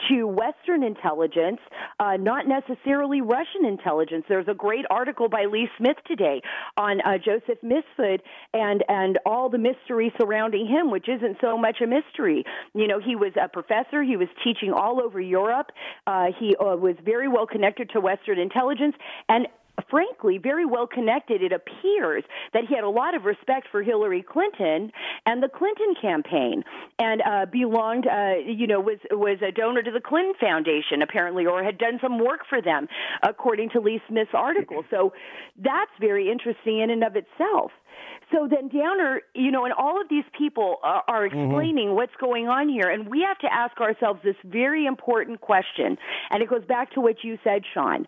to Western intelligence, not necessarily Russian intelligence. There's a great article by Lee Smith today on Joseph Mifsud and all the mystery surrounding him, which isn't so much a mystery. You know, he was a professor. He was teaching all over Europe. He was very well connected to Western intelligence. And frankly, very well connected. It appears that he had a lot of respect for Hillary Clinton and the Clinton campaign, and belonged, was a donor to the Clinton Foundation apparently, or had done some work for them, according to Lee Smith's article. So that's very interesting in and of itself. So then Downer, you know, and all of these people are explaining what's going on here, and we have to ask ourselves this very important question, and it goes back to what you said, Sean.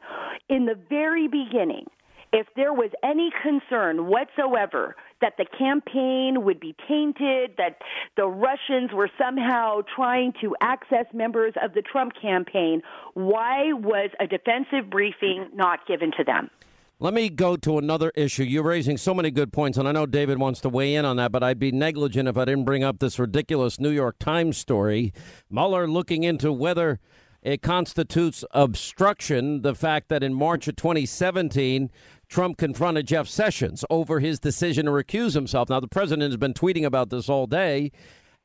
In the very beginning, if there was any concern whatsoever that the campaign would be tainted, that the Russians were somehow trying to access members of the Trump campaign, why was a defensive briefing not given to them? Let me go to another issue. You're raising so many good points, and I know David wants to weigh in on that, but I'd be negligent if I didn't bring up this ridiculous New York Times story. Mueller looking into whether it constitutes obstruction, the fact that in March of 2017, Trump confronted Jeff Sessions over his decision to recuse himself. Now, the president has been tweeting about this all day,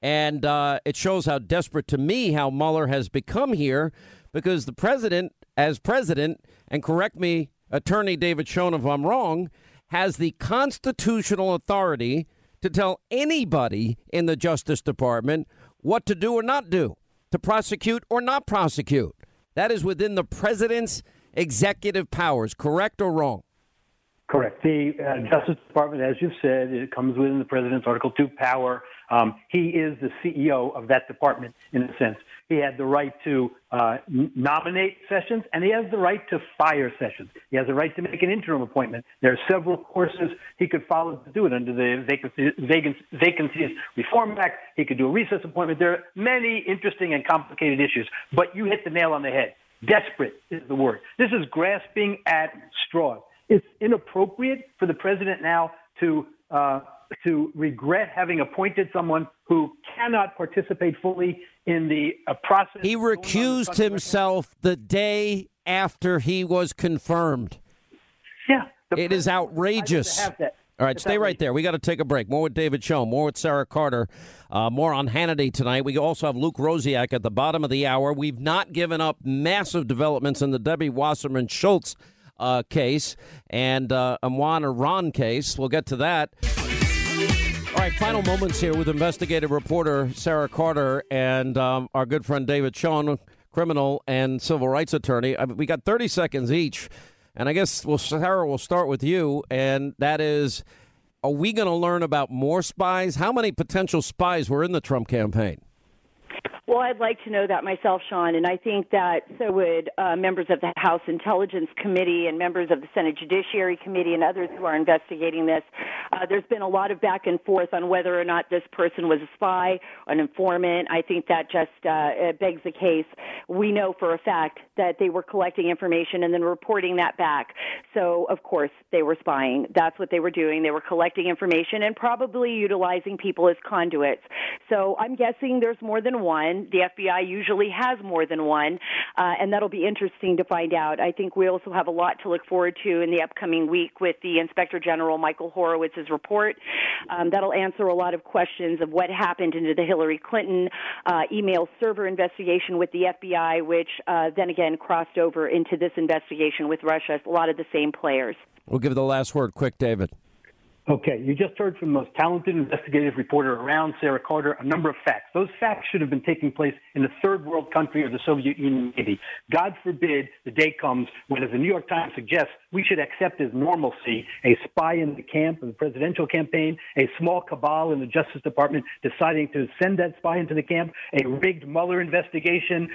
and it shows how desperate to me how Mueller has become here, because the president, as president, and correct me, Attorney David Schoen, if I'm wrong, has the constitutional authority to tell anybody in the Justice Department what to do or not do, to prosecute or not prosecute. That is within the president's executive powers, correct or wrong? Correct. The Justice Department, as you've said, it comes within the president's Article II power. He is the CEO of that department, in a sense. He had the right to nominate Sessions, and he has the right to fire Sessions. He has the right to make an interim appointment. There are several courses he could follow to do it under the Vacancies Reform Act. He could do a recess appointment. There are many interesting and complicated issues, but you hit the nail on the head. Desperate is the word. This is grasping at straws. It's inappropriate for the president now to regret having appointed someone who cannot participate fully in the process. He recused himself the day after he was confirmed. Yeah. It is outrageous. All right, stay right there. We got to take a break. More with David Schoen, more with Sarah Carter, more on Hannity tonight. We also have Luke Rosiak at the bottom of the hour. We've not given up massive developments in the Debbie Wasserman Schultz case and Imran Awan case. We'll get to that. All right, final moments here with investigative reporter Sarah Carter and our good friend David Schoen, criminal and civil rights attorney. We got 30 seconds each, and I guess, well, Sarah, we'll start with you, and that is, are we going to learn about more spies? How many potential spies were in the Trump campaign? Well, I'd like to know that myself, Sean, and I think that so would members of the House Intelligence Committee and members of the Senate Judiciary Committee and others who are investigating this. There's been a lot of back and forth on whether or not this person was a spy, an informant. I think that just begs the case. We know for a fact that they were collecting information and then reporting that back. So, of course, they were spying. That's what they were doing. They were collecting information and probably utilizing people as conduits. So I'm guessing there's more than one. one. The FBI usually has more than one, and that'll be interesting to find out. I think we also have a lot to look forward to in the upcoming week with the Inspector General Michael Horowitz's report. That'll answer a lot of questions of what happened into the Hillary Clinton email server investigation with the FBI, which then again crossed over into this investigation with Russia, a lot of the same players. We'll give the last word quick, David. Okay, you just heard from the most talented investigative reporter around, Sarah Carter, a number of facts. Those facts should have been taking place in a third world country or the Soviet Union, maybe. God forbid the day comes when, as the New York Times suggests, we should accept as normalcy a spy in the camp of the presidential campaign, a small cabal in the Justice Department deciding to send that spy into the camp, a rigged Mueller investigation,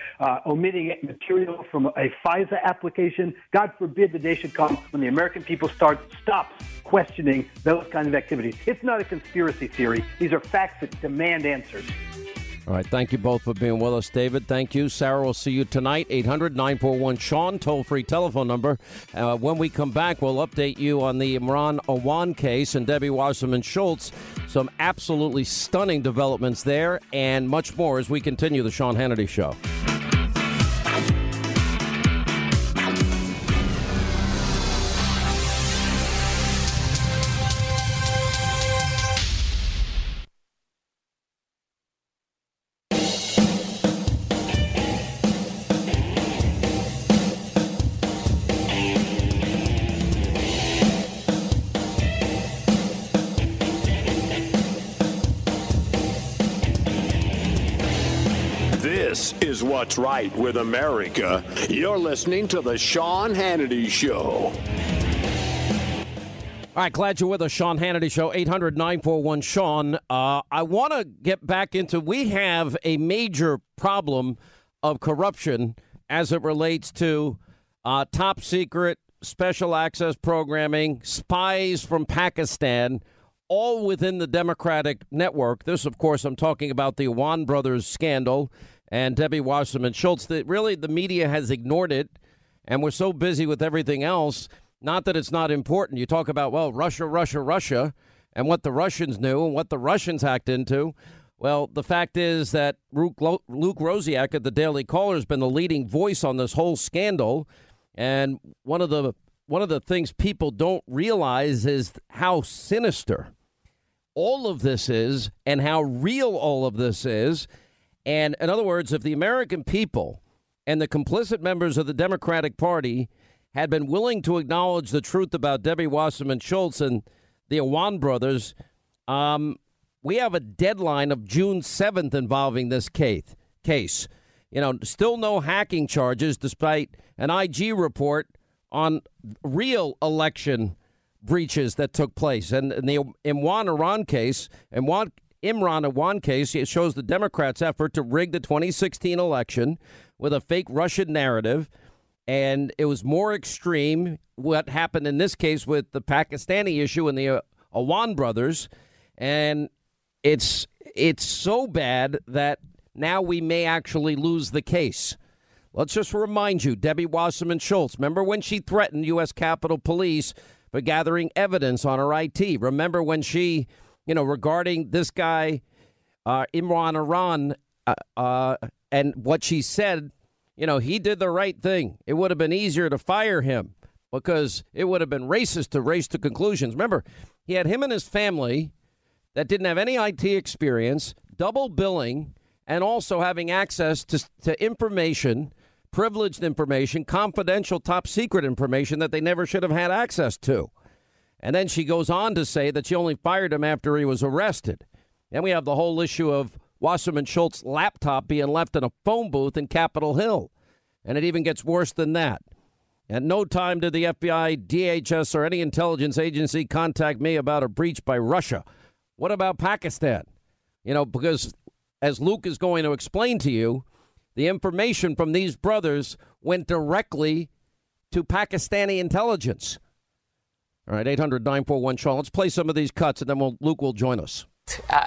omitting material from a FISA application. God forbid the day should come when the American people stop questioning those kind of activities. It's not a conspiracy theory. These are facts that demand answers. All right. Thank you both for being with us, David. Thank you. Sarah, we'll see you tonight. 800-941-SEAN, toll-free telephone number. When we come back, we'll update you on the Imran Awan case and Debbie Wasserman Schultz. Some absolutely stunning developments there and much more as we continue the Sean Hannity Show. Is what's right with America. You're listening to The Sean Hannity Show. All right, glad you're with us, Sean Hannity Show, 800-941-SEAN. I want to get back into, we have a major problem of corruption as it relates to top secret, special access programming, spies from Pakistan, all within the Democratic network. This, of course, I'm talking about the Awan brothers scandal and Debbie Wasserman Schultz, that really the media has ignored it, and we're so busy with everything else, not that it's not important. You talk about, well, Russia, Russia, Russia, and what the Russians knew and what the Russians hacked into. Well, the fact is that Luke Rosiak at the Daily Caller has been the leading voice on this whole scandal, and one of the things people don't realize is how sinister all of this is and how real all of this is. And in other words, if the American people and the complicit members of the Democratic Party had been willing to acknowledge the truth about Debbie Wasserman Schultz and the Awan brothers, we have a deadline of June 7th involving this case. You know, still no hacking charges despite an IG report on real election breaches that took place. And in the Imran Awan case, it shows the Democrats' effort to rig the 2016 election with a fake Russian narrative, and it was more extreme what happened in this case with the Pakistani issue and the Awan brothers, and it's so bad that now we may actually lose the case. Let's just remind you, Debbie Wasserman Schultz, remember when she threatened U.S. Capitol Police for gathering evidence on her IT? Remember when she... You know, regarding this guy, Imran Awan, and what she said, you know, he did the right thing. It would have been easier to fire him because it would have been racist to race to conclusions. Remember, he had him and his family that didn't have any IT experience, double billing, and also having access to information, privileged information, confidential, top secret information that they never should have had access to. And then she goes on to say that she only fired him after he was arrested. Then we have the whole issue of Wasserman Schultz's laptop being left in a phone booth in Capitol Hill. And it even gets worse than that. At no time did the FBI, DHS, or any intelligence agency contact me about a breach by Russia. What about Pakistan? You know, because as Luke is going to explain to you, the information from these brothers went directly to Pakistani intelligence. All right, 800-941-SEAN. Let's play some of these cuts, and then Luke will join us.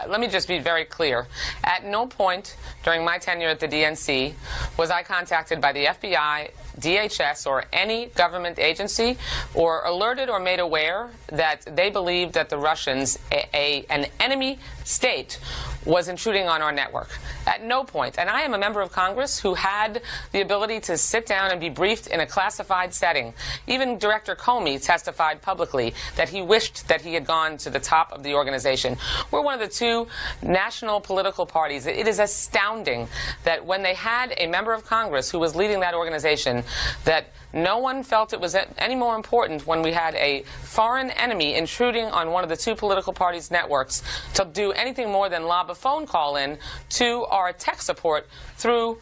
Let me just be very clear. At no point during my tenure at the DNC was I contacted by the FBI, DHS, or any government agency, or alerted or made aware that they believed that the Russians, an enemy state, was intruding on our network. At no point, and I am a member of Congress who had the ability to sit down and be briefed in a classified setting. Even Director Comey testified publicly that he wished that he had gone to the top of the organization. We're one of the two national political parties. It is astounding that when they had a member of Congress who was leading that organization, that no one felt it was any more important when we had a foreign enemy intruding on one of the two political parties' networks to do anything more than lob a phone call in to our tech support through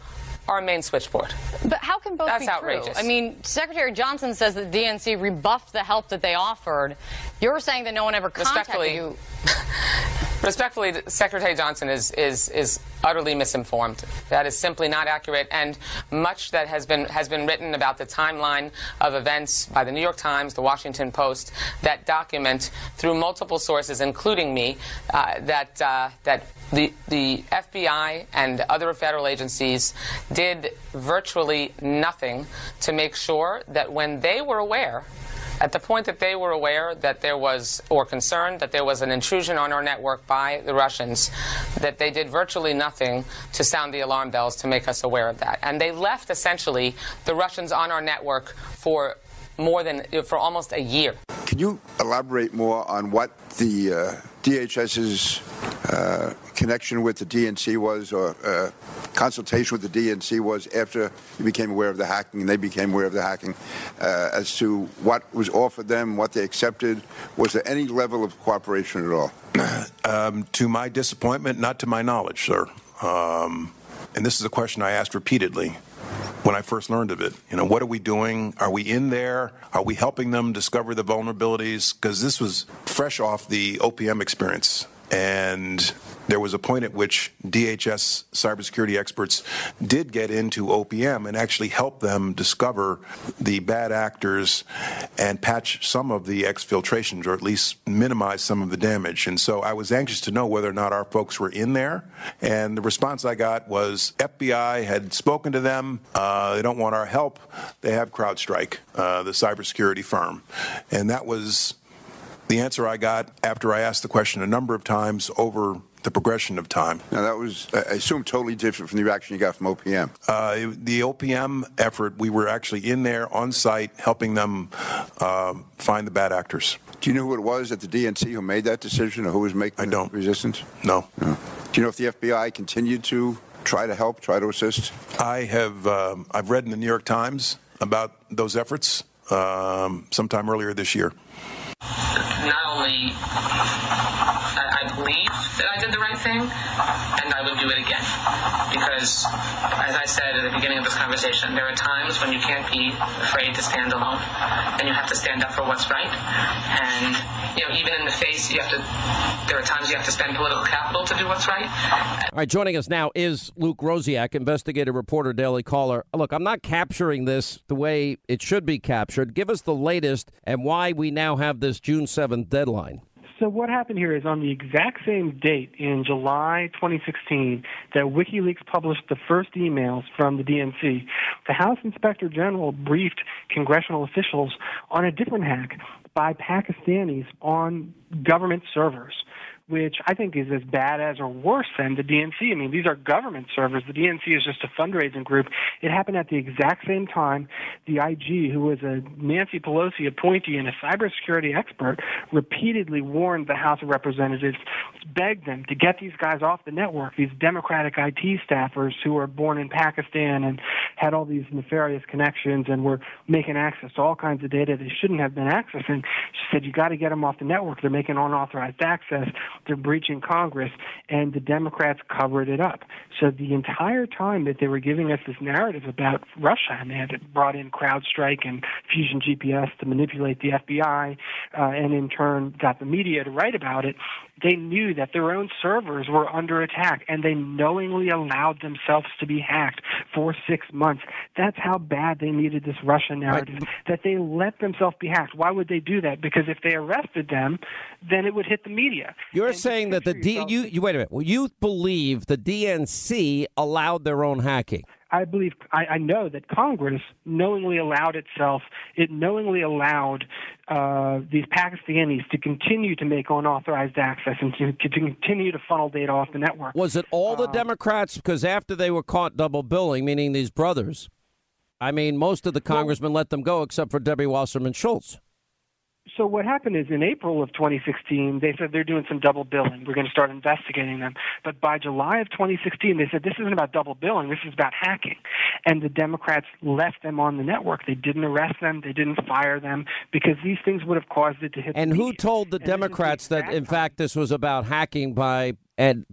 our main switchboard. But how can both be true? That's outrageous. I mean, Secretary Johnson says that DNC rebuffed the help that they offered. You're saying that no one ever contacted you. Respectfully, Secretary Johnson is utterly misinformed. That is simply not accurate, and much that has been written about the timeline of events by the New York Times, the Washington Post, that document through multiple sources, including me, that the FBI and other federal agencies did virtually nothing to make sure that when they were aware, at the point that they were aware that there was, or concerned that there was an intrusion on our network by the Russians, that they did virtually nothing to sound the alarm bells to make us aware of that. And they left, essentially, the Russians on our network for almost a year. Can you elaborate more on what the DHS's connection with the DNC was, or consultation with the DNC was after you became aware of the hacking and they became aware of the hacking, as to what was offered them, what they accepted? Was there any level of cooperation at all? To my disappointment, not to my knowledge, sir. And this is a question I asked repeatedly when I first learned of it. You know, what are we doing? Are we in there? Are we helping them discover the vulnerabilities? Because this was fresh off the OPM experience. And there was a point at which DHS cybersecurity experts did get into OPM and actually help them discover the bad actors and patch some of the exfiltrations, or at least minimize some of the damage. And so I was anxious to know whether or not our folks were in there. And the response I got was FBI had spoken to them. They don't want our help. They have CrowdStrike, the cybersecurity firm. And that was the answer I got after I asked the question a number of times over the progression of time. Now, that was, I assume, totally different from the reaction you got from OPM. The OPM effort, we were actually in there on site helping them find the bad actors. Do you know who it was at the DNC who made that decision, or who was making the resistance? No. No. Do you know if the FBI continued to try to help, try to assist? I have, I've read in the New York Times about those efforts sometime earlier this year. Not only I believe that I did the right thing, and I would do it again. Because, as I said at the beginning of this conversation, there are times when you can't be afraid to stand alone, and you have to stand up for what's right. And, you know, even in the face, there are times you have to spend political capital to do what's right. All right, joining us now is Luke Rosiak, investigative reporter, Daily Caller. Look, I'm not capturing this the way it should be captured. Give us the latest and why we now have this June 7th deadline. So what happened here is on the exact same date in July 2016 that WikiLeaks published the first emails from the DNC, the House Inspector General briefed congressional officials on a different hack by Pakistanis on government servers, which I think is as bad as or worse than the DNC. I mean, these are government servers. The DNC is just a fundraising group. It happened at the exact same time. The IG, who was a Nancy Pelosi appointee and a cybersecurity expert, repeatedly warned the House of Representatives, begged them to get these guys off the network, these Democratic IT staffers who were born in Pakistan and had all these nefarious connections and were making access to all kinds of data they shouldn't have been accessing. She said, you got to get them off the network. They're making unauthorized access. They're breaching Congress, and the Democrats covered it up. So the entire time that they were giving us this narrative about Russia, and they had brought in CrowdStrike and Fusion GPS to manipulate the FBI, and in turn got the media to write about it, they knew that their own servers were under attack, and they knowingly allowed themselves to be hacked for 6 months. That's how bad they needed this Russia narrative, that they let themselves be hacked. Why would they do that? Because if they arrested them, then it would hit the media. You're saying that the DNC, wait a minute, you believe the DNC allowed their own hacking? I believe I know that Congress knowingly allowed itself, these Pakistanis to continue to make unauthorized access and to continue to funnel data off the network. Was it all the Democrats? Because after they were caught double billing, meaning these brothers, I mean, most of the congressmen let them go except for Debbie Wasserman Schultz. So what happened is in April of 2016, they said they're doing some double billing. We're going to start investigating them. But by July of 2016, they said this isn't about double billing. This is about hacking. And the Democrats left them on the network. They didn't arrest them. They didn't fire them because these things would have caused it to hit. And who told the Democrats that, in fact, this was about hacking by and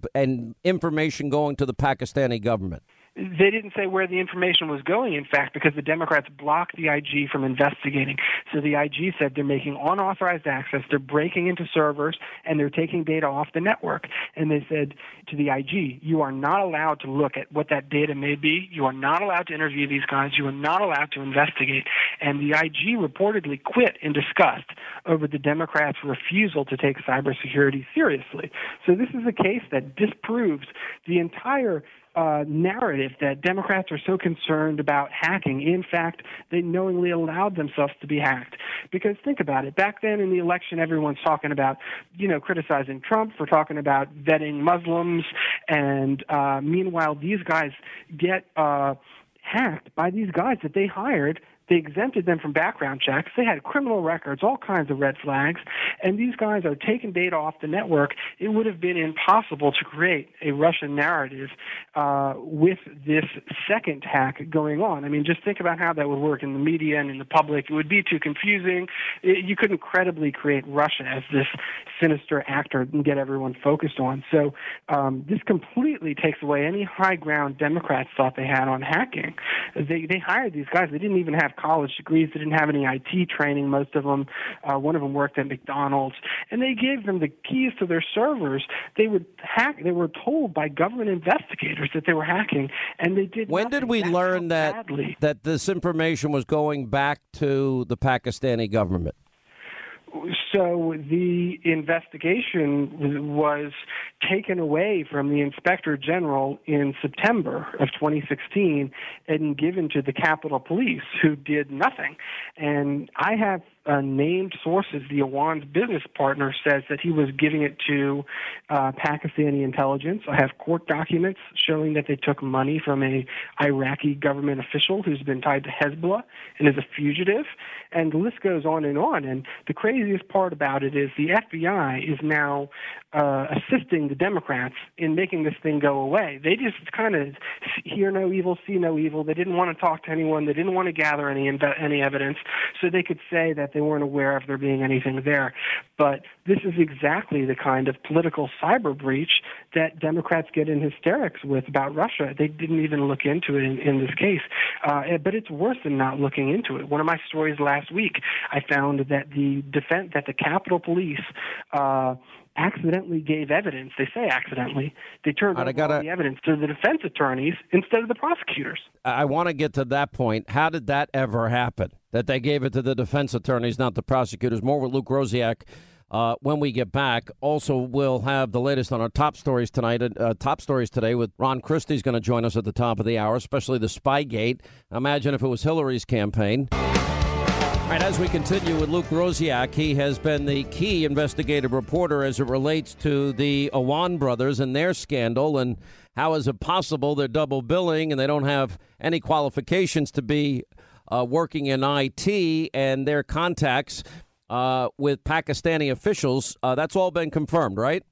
information going to the Pakistani government? They didn't say where the information was going, in fact, because the Democrats blocked the IG from investigating. So the IG said they're making unauthorized access, they're breaking into servers, and they're taking data off the network. And they said to the IG, you are not allowed to look at what that data may be. You are not allowed to interview these guys. You are not allowed to investigate. And the IG reportedly quit in disgust over the Democrats' refusal to take cybersecurity seriously. So this is a case that disproves the entire narrative that Democrats are so concerned about hacking. In fact, they knowingly allowed themselves to be hacked. Because think about it. Back then in the election, everyone's talking about, you know, criticizing Trump for talking about vetting Muslims. And meanwhile, these guys get hacked by these guys that they hired. They exempted them from background checks. They had criminal records, all kinds of red flags. And these guys are taking data off the network. It would have been impossible to create a Russian narrative with this second hack going on. I mean, just think about how that would work in the media and in the public. It would be too confusing. You couldn't credibly create Russia as this sinister actor and get everyone focused on. So this completely takes away any high ground Democrats thought they had on hacking. They hired these guys. They didn't even have college degrees. They didn't have any IT training, most of them. One of them worked at McDonald's. And they gave them the keys to their servers. They would hack. They were told by government investigators that they were hacking, and they did. When did we learn that this information was going back to the Pakistani government? So the investigation was taken away from the Inspector General in September of 2016 and given to the Capitol Police, who did nothing. And I have named sources. The Awan's business partner says that he was giving it to Pakistani intelligence. I have court documents showing that they took money from an Iraqi government official who's been tied to Hezbollah and is a fugitive. And the list goes on. And the craziest part about it is the FBI is now assisting the Democrats in making this thing go away. They just kind of hear no evil, see no evil. They didn't want to talk to anyone. They didn't want to gather any evidence, so they could say that they weren't aware of there being anything there. But this is exactly the kind of political cyber breach that Democrats get in hysterics with about Russia. They didn't even look into it in this case. But it's worse than not looking into it. One of my stories last week, I found that the Capitol Police accidentally gave evidence. They say accidentally. They turned all the evidence to the defense attorneys instead of the prosecutors. I want to get to that point. How did that ever happen? That they gave it to the defense attorneys, not the prosecutors. More with Luke Rosiak when we get back. Also, we'll have the latest on our top stories tonight. Top stories today with Ron Christie is going to join us at the top of the hour, especially the Spygate. Imagine if it was Hillary's campaign. All right, as we continue with Luke Rosiak, he has been the key investigative reporter as it relates to the Awan brothers and their scandal, and how is it possible they're double billing and they don't have any qualifications to be working in IT, and their contacts with Pakistani officials. That's all been confirmed, right?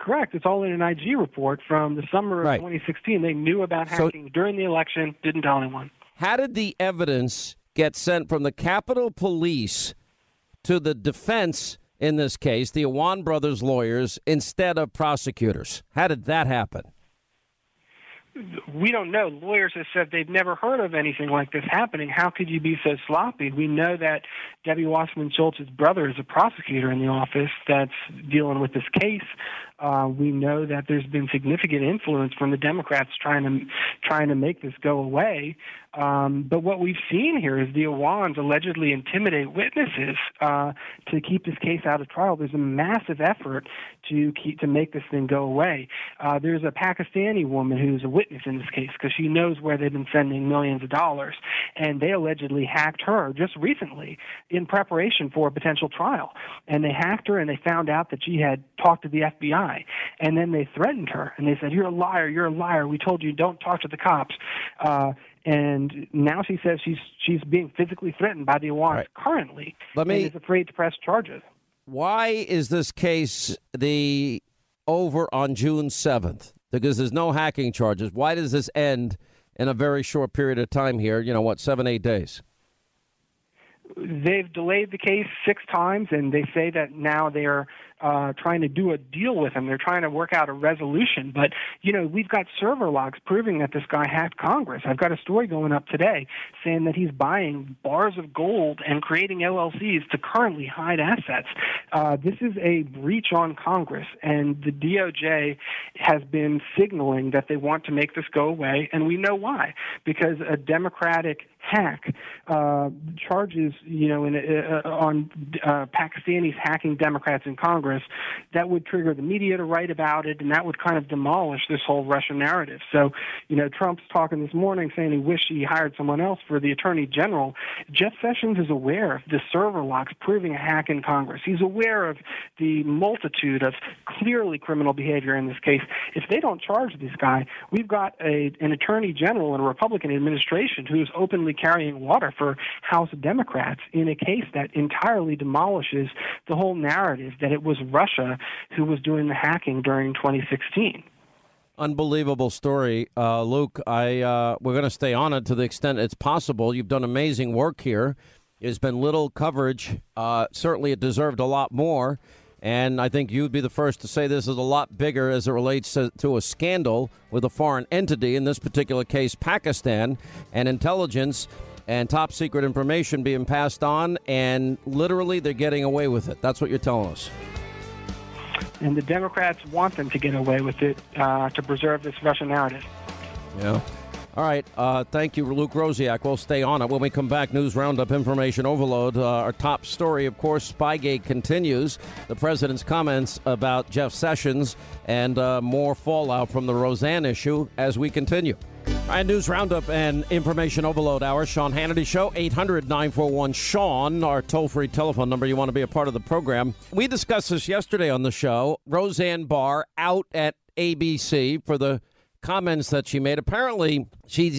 Correct. It's all in an IG report from the summer of 2016. They knew about hacking during the election, didn't tell anyone. How did the evidence get sent from the Capitol Police to the defense, in this case, the Awan brothers' lawyers, instead of prosecutors? How did that happen? We don't know. Lawyers have said they've never heard of anything like this happening. How could you be so sloppy? We know that Debbie Wasserman Schultz's brother is a prosecutor in the office that's dealing with this case. We know that there's been significant influence from the Democrats trying to make this go away. But what we've seen here is the Awans allegedly intimidate witnesses to keep this case out of trial. There's a massive effort to make this thing go away. There's a Pakistani woman who's a witness witness in this case because she knows where they've been sending millions of dollars, and they allegedly hacked her just recently in preparation for a potential trial. And they hacked her, and they found out that she had talked to the FBI, and then they threatened her, and they said, you're a liar, we told you don't talk to the cops." And now she says she's being physically threatened by the Awans currently and is afraid to press charges. Why is this case over on June 7th? Because there's no hacking charges. Why does this end in a very short period of time here, 7-8 days? They've delayed the case 6 times, and they say that now they are trying to do a deal with him. They're trying to work out a resolution. But, we've got server logs proving that this guy hacked Congress. I've got a story going up today saying that he's buying bars of gold and creating LLCs to currently hide assets. This is a breach on Congress, and the DOJ has been signaling that they want to make this go away, and we know why, because a Democratic hack charges, on Pakistanis hacking Democrats in Congress, that would trigger the media to write about it, and that would kind of demolish this whole Russia narrative. So, Trump's talking this morning saying he wished he hired someone else for the Attorney General. Jeff Sessions is aware of the server logs proving a hack in Congress. He's aware of the multitude of clearly criminal behavior in this case. If they don't charge this guy, we've got an Attorney General and a Republican administration who is openly carrying water for House Democrats in a case that entirely demolishes the whole narrative that it was Russia who was doing the hacking during 2016. Unbelievable story. Luke, we're going to stay on it to the extent it's possible. You've done amazing work here. There's been little coverage. Certainly it deserved a lot more. And I think you'd be the first to say this is a lot bigger as it relates to a scandal with a foreign entity, in this particular case, Pakistan, and intelligence and top secret information being passed on. And literally they're getting away with it. That's what you're telling us. And the Democrats want them to get away with it to preserve this Russian narrative. Yeah. All right. Thank you, Luke Rosiak. We'll stay on it. When we come back, News Roundup, Information Overload. Our top story, of course, Spygate continues. The president's comments about Jeff Sessions and more fallout from the Roseanne issue as we continue. All right, News Roundup and Information Overload Hour. Sean Hannity Show, 800-941-SEAN, our toll-free telephone number. You want to be a part of the program. We discussed this yesterday on the show. Roseanne Barr out at ABC for the comments that she made. Apparently, she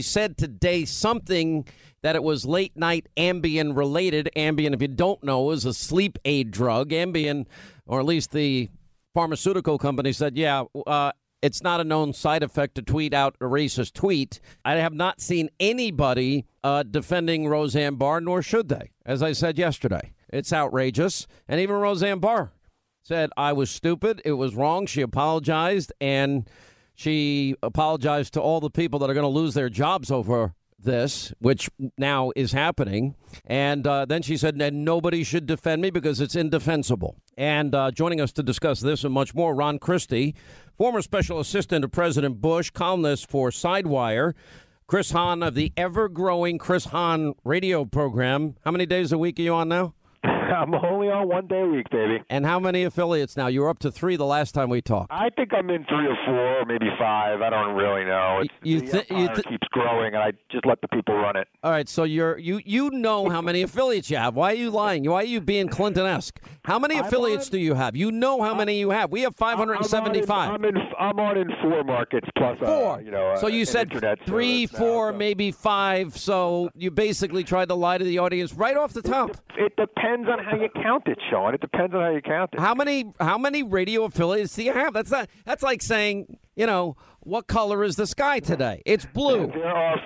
said today something that it was late-night Ambien related. Ambien, if you don't know, is a sleep aid drug. Ambien, or at least the pharmaceutical company, said, it's not a known side effect to tweet out a racist tweet. I have not seen anybody defending Roseanne Barr, nor should they. As I said yesterday, it's outrageous. And even Roseanne Barr said, I was stupid. It was wrong. She apologized, and she apologized to all the people that are going to lose their jobs over this, which now is happening. And then she said, nobody should defend me because it's indefensible. And joining us to discuss this and much more, Ron Christie, former special assistant to President Bush, columnist for Sidewire, Chris Hahn of the ever-growing Chris Hahn radio program. How many days a week are you on now? I'm only on 1 day a week, baby. And how many affiliates now? You were up to 3 the last time we talked. I think I'm in 3 or 4, or maybe 5. I don't really know. It keeps growing, and I just let the people run it. All right, so you know how many affiliates you have. Why are you lying? Why are you being Clinton-esque? How many affiliates do you have? You know how many you have. We have 575. I'm on in 4 markets plus 4. So you said 3, 4, now, so maybe 5. So you basically tried to lie to the audience right off the top. It depends on how you count it, Sean. It depends on how you count it. How many radio affiliates do you have? That's like saying, what color is the sky today? It's blue. There are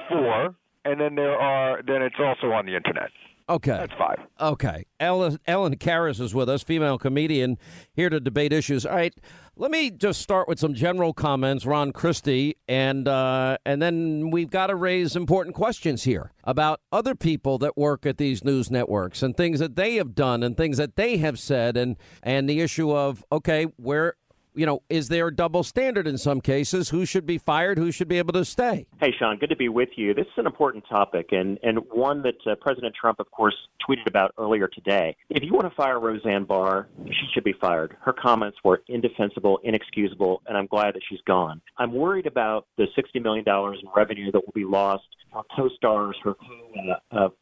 4, and then then it's also on the internet. Okay. That's 5. Okay. Ellen Karras is with us, female comedian, here to debate issues. All right. Let me just start with some general comments, Ron Christie, and then we've got to raise important questions here about other people that work at these news networks and things that they have done and things that they have said, and the issue of, okay, where you know, is there a double standard in some cases? Who should be fired? Who should be able to stay? Hey, Sean, good to be with you. This is an important topic and one that President Trump, of course, tweeted about earlier today. If you want to fire Roseanne Barr, she should be fired. Her comments were indefensible, inexcusable, and I'm glad that she's gone. I'm worried about the $60 million in revenue that will be lost. Our co-stars, her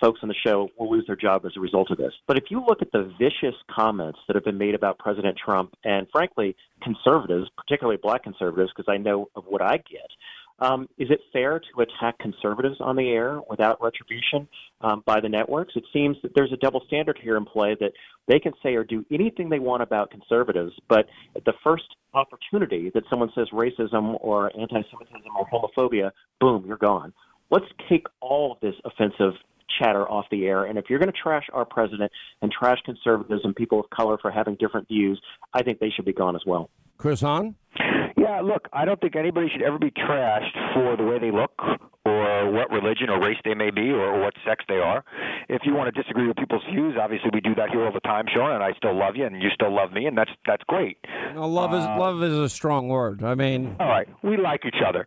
folks on the show will lose their job as a result of this. But if you look at the vicious comments that have been made about President Trump and, frankly, conservatives, particularly black conservatives, because I know of what I get, is it fair to attack conservatives on the air without retribution by the networks? It seems that there's a double standard here in play that they can say or do anything they want about conservatives, but at the first opportunity that someone says racism or anti-Semitism or homophobia, boom, you're gone. Let's take all of this offensive chatter off the air. And if you're going to trash our president and trash conservatives and people of color for having different views, I think they should be gone as well. Chris Hahn? Yeah, look, I don't think anybody should ever be trashed for the way they look or what religion or race they may be or what sex they are. If you want to disagree with people's views, obviously we do that here all the time, Sean, and I still love you and you still love me, and that's great. No, love is a strong word. I mean, all right, we like each other.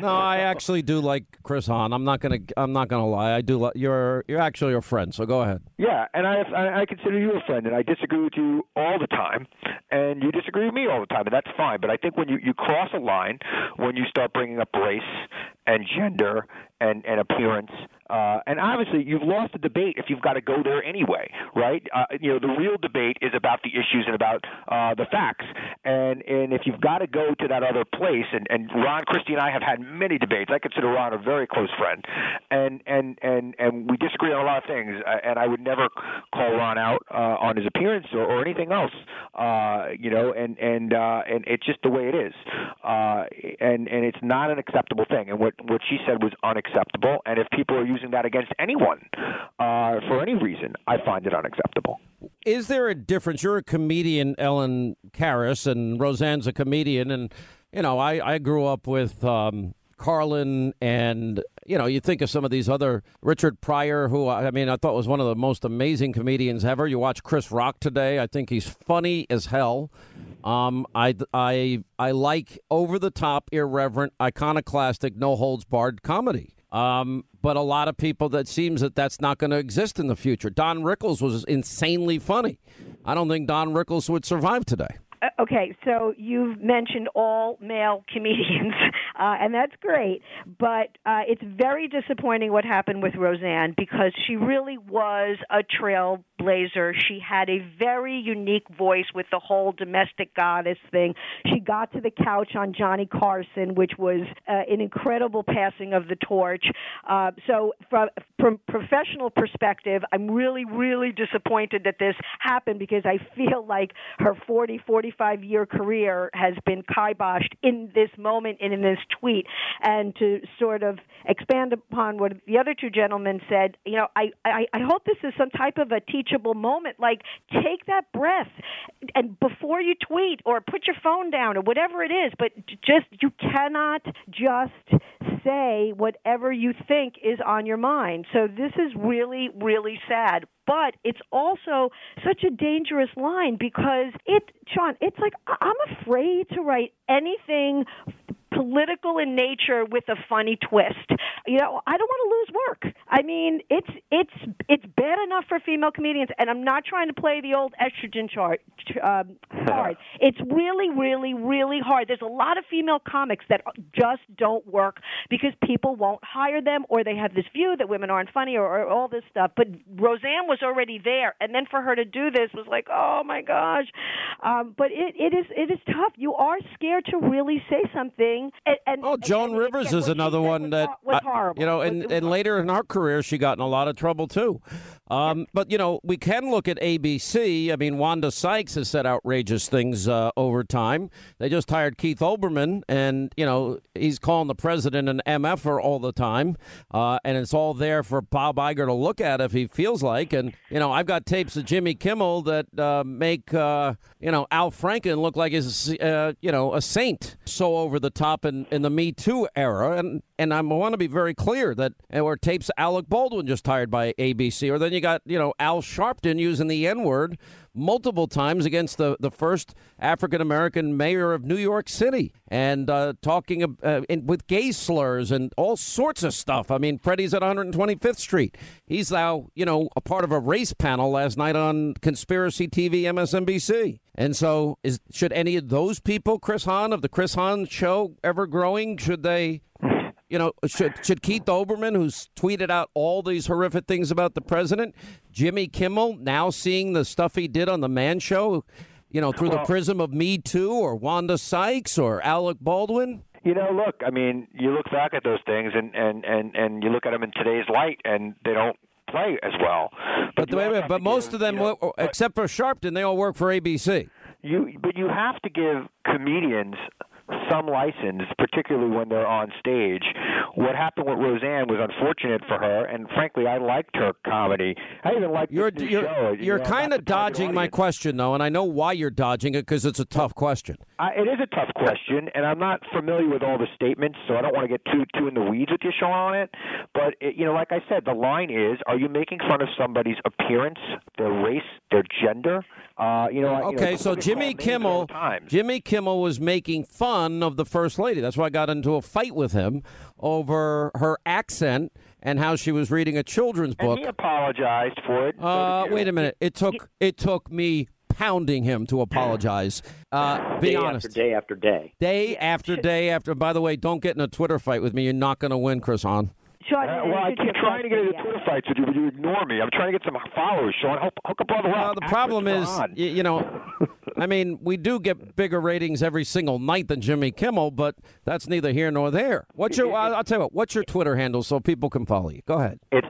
No, I actually do like Chris Hahn. I'm not gonna lie. I do. You're actually a friend, so go ahead. Yeah, and I consider you a friend, and I disagree with you all the time, and you disagree with me all the time, and that's fine. But I think when you cross a line, when you start bringing up race and gender and appearance, and obviously you've lost the debate if you've got to go there anyway, right? The real debate is about the issues and about the facts. And if you've got to go to that other place, and Ron Christie and I have had many debates. I consider Ron a very close friend, and we disagree on a lot of things. And I would never call Ron out on his appearance or anything else, and it's just the way it is, and it's not an acceptable thing. And what she said was unacceptable, and if people are using that against anyone for any reason, I find it unacceptable. Is there a difference? You're a comedian, Ellen Karras, and Roseanne's a comedian, and, you know, I grew up with Carlin and, you know, you think of some of these other, Richard Pryor, who, I mean, I thought was one of the most amazing comedians ever. You watch Chris Rock today. I think he's funny as hell. I like over-the-top, irreverent, iconoclastic, no-holds-barred comedy. But a lot of people, that seems that that's not going to exist in the future. Don Rickles was insanely funny. I don't think Don Rickles would survive today. Okay, so you've mentioned all male comedians, and that's great, but it's very disappointing what happened with Roseanne because she really was a trailblazer. She had a very unique voice with the whole domestic goddess thing. She got to the couch on Johnny Carson, which was an incredible passing of the torch. So from professional perspective, I'm really, really disappointed that this happened because I feel like her 45-year career has been kiboshed in this moment and in this tweet. And to sort of expand upon what the other two gentlemen said, you know, I hope this is some type of a teachable moment. Like, take that breath and before you tweet or put your phone down or whatever it is, but just, you cannot just say whatever you think is on your mind. So this is really, really sad. But it's also such a dangerous line because Sean, it's like I'm afraid to write anything political in nature with a funny twist. You know, I don't want to lose work. I mean, it's bad enough for female comedians, and I'm not trying to play the old estrogen chart card. It's really, really, really hard. There's a lot of female comics that just don't work because people won't hire them, or they have this view that women aren't funny, or all this stuff. But Roseanne was already there, and then for her to do this was like, oh my gosh. But it is tough. You are scared to really say something. Joan Rivers is another one that was horrible. You know, and later in our career, she got in a lot of trouble too. But you know, we can look at ABC. I mean, Wanda Sykes has said outrageous things over time. They just hired Keith Olbermann, and you know, he's calling the president an MFer all the time, and it's all there for Bob Iger to look at if he feels like. And you know, I've got tapes of Jimmy Kimmel that make you know, Al Franken look like he's you know, a saint, so over the top. In the Me Too era, and I want to be very clear that there were tapes Alec Baldwin just hired by ABC. Or then you got, you know, Al Sharpton using the N-word multiple times against the first African-American mayor of New York City, and talking with gay slurs and all sorts of stuff. I mean, Freddie's at 125th Street. He's now, you know, a part of a race panel last night on Conspiracy TV MSNBC. And so should any of those people, Chris Hahn, of the Chris Hahn Show, ever growing, should they... You know, should Keith Olbermann, who's tweeted out all these horrific things about the president, Jimmy Kimmel, now seeing the stuff he did on The Man Show, you know, through the prism of Me Too, or Wanda Sykes, or Alec Baldwin? You know, look, I mean, you look back at those things and you look at them in today's light, and they don't play as well. But most of them, except for Sharpton, they all work for ABC. But you have to give comedians some license, particularly when they're on stage. What happened with Roseanne was unfortunate for her, and frankly, I liked her comedy. I even liked the show. You're kind of dodging my question, though, and I know why you're dodging it, because it's a tough question. It is a tough question, and I'm not familiar with all the statements, so I don't want to get too in the weeds with your show on it. But, you know, like I said, the line is, are you making fun of somebody's appearance, their race, their gender? So Jimmy Kimmel was making fun of the First Lady. That's why I got into a fight with him over her accent and how she was reading a children's book. And he apologized for it. Wait a minute. It took me pounding him to apologize. Be honest. Day after day. Day after day. By the way, don't get in a Twitter fight with me. You're not going to win, Chris Hahn. Well, I keep trying to get into Twitter fights with you, but you ignore me. I'm trying to get some followers, Sean. Hook up all the way. The problem is, you know, I mean, we do get bigger ratings every single night than Jimmy Kimmel, but that's neither here nor there. I'll tell you what. What's your Twitter handle so people can follow you? Go ahead. It's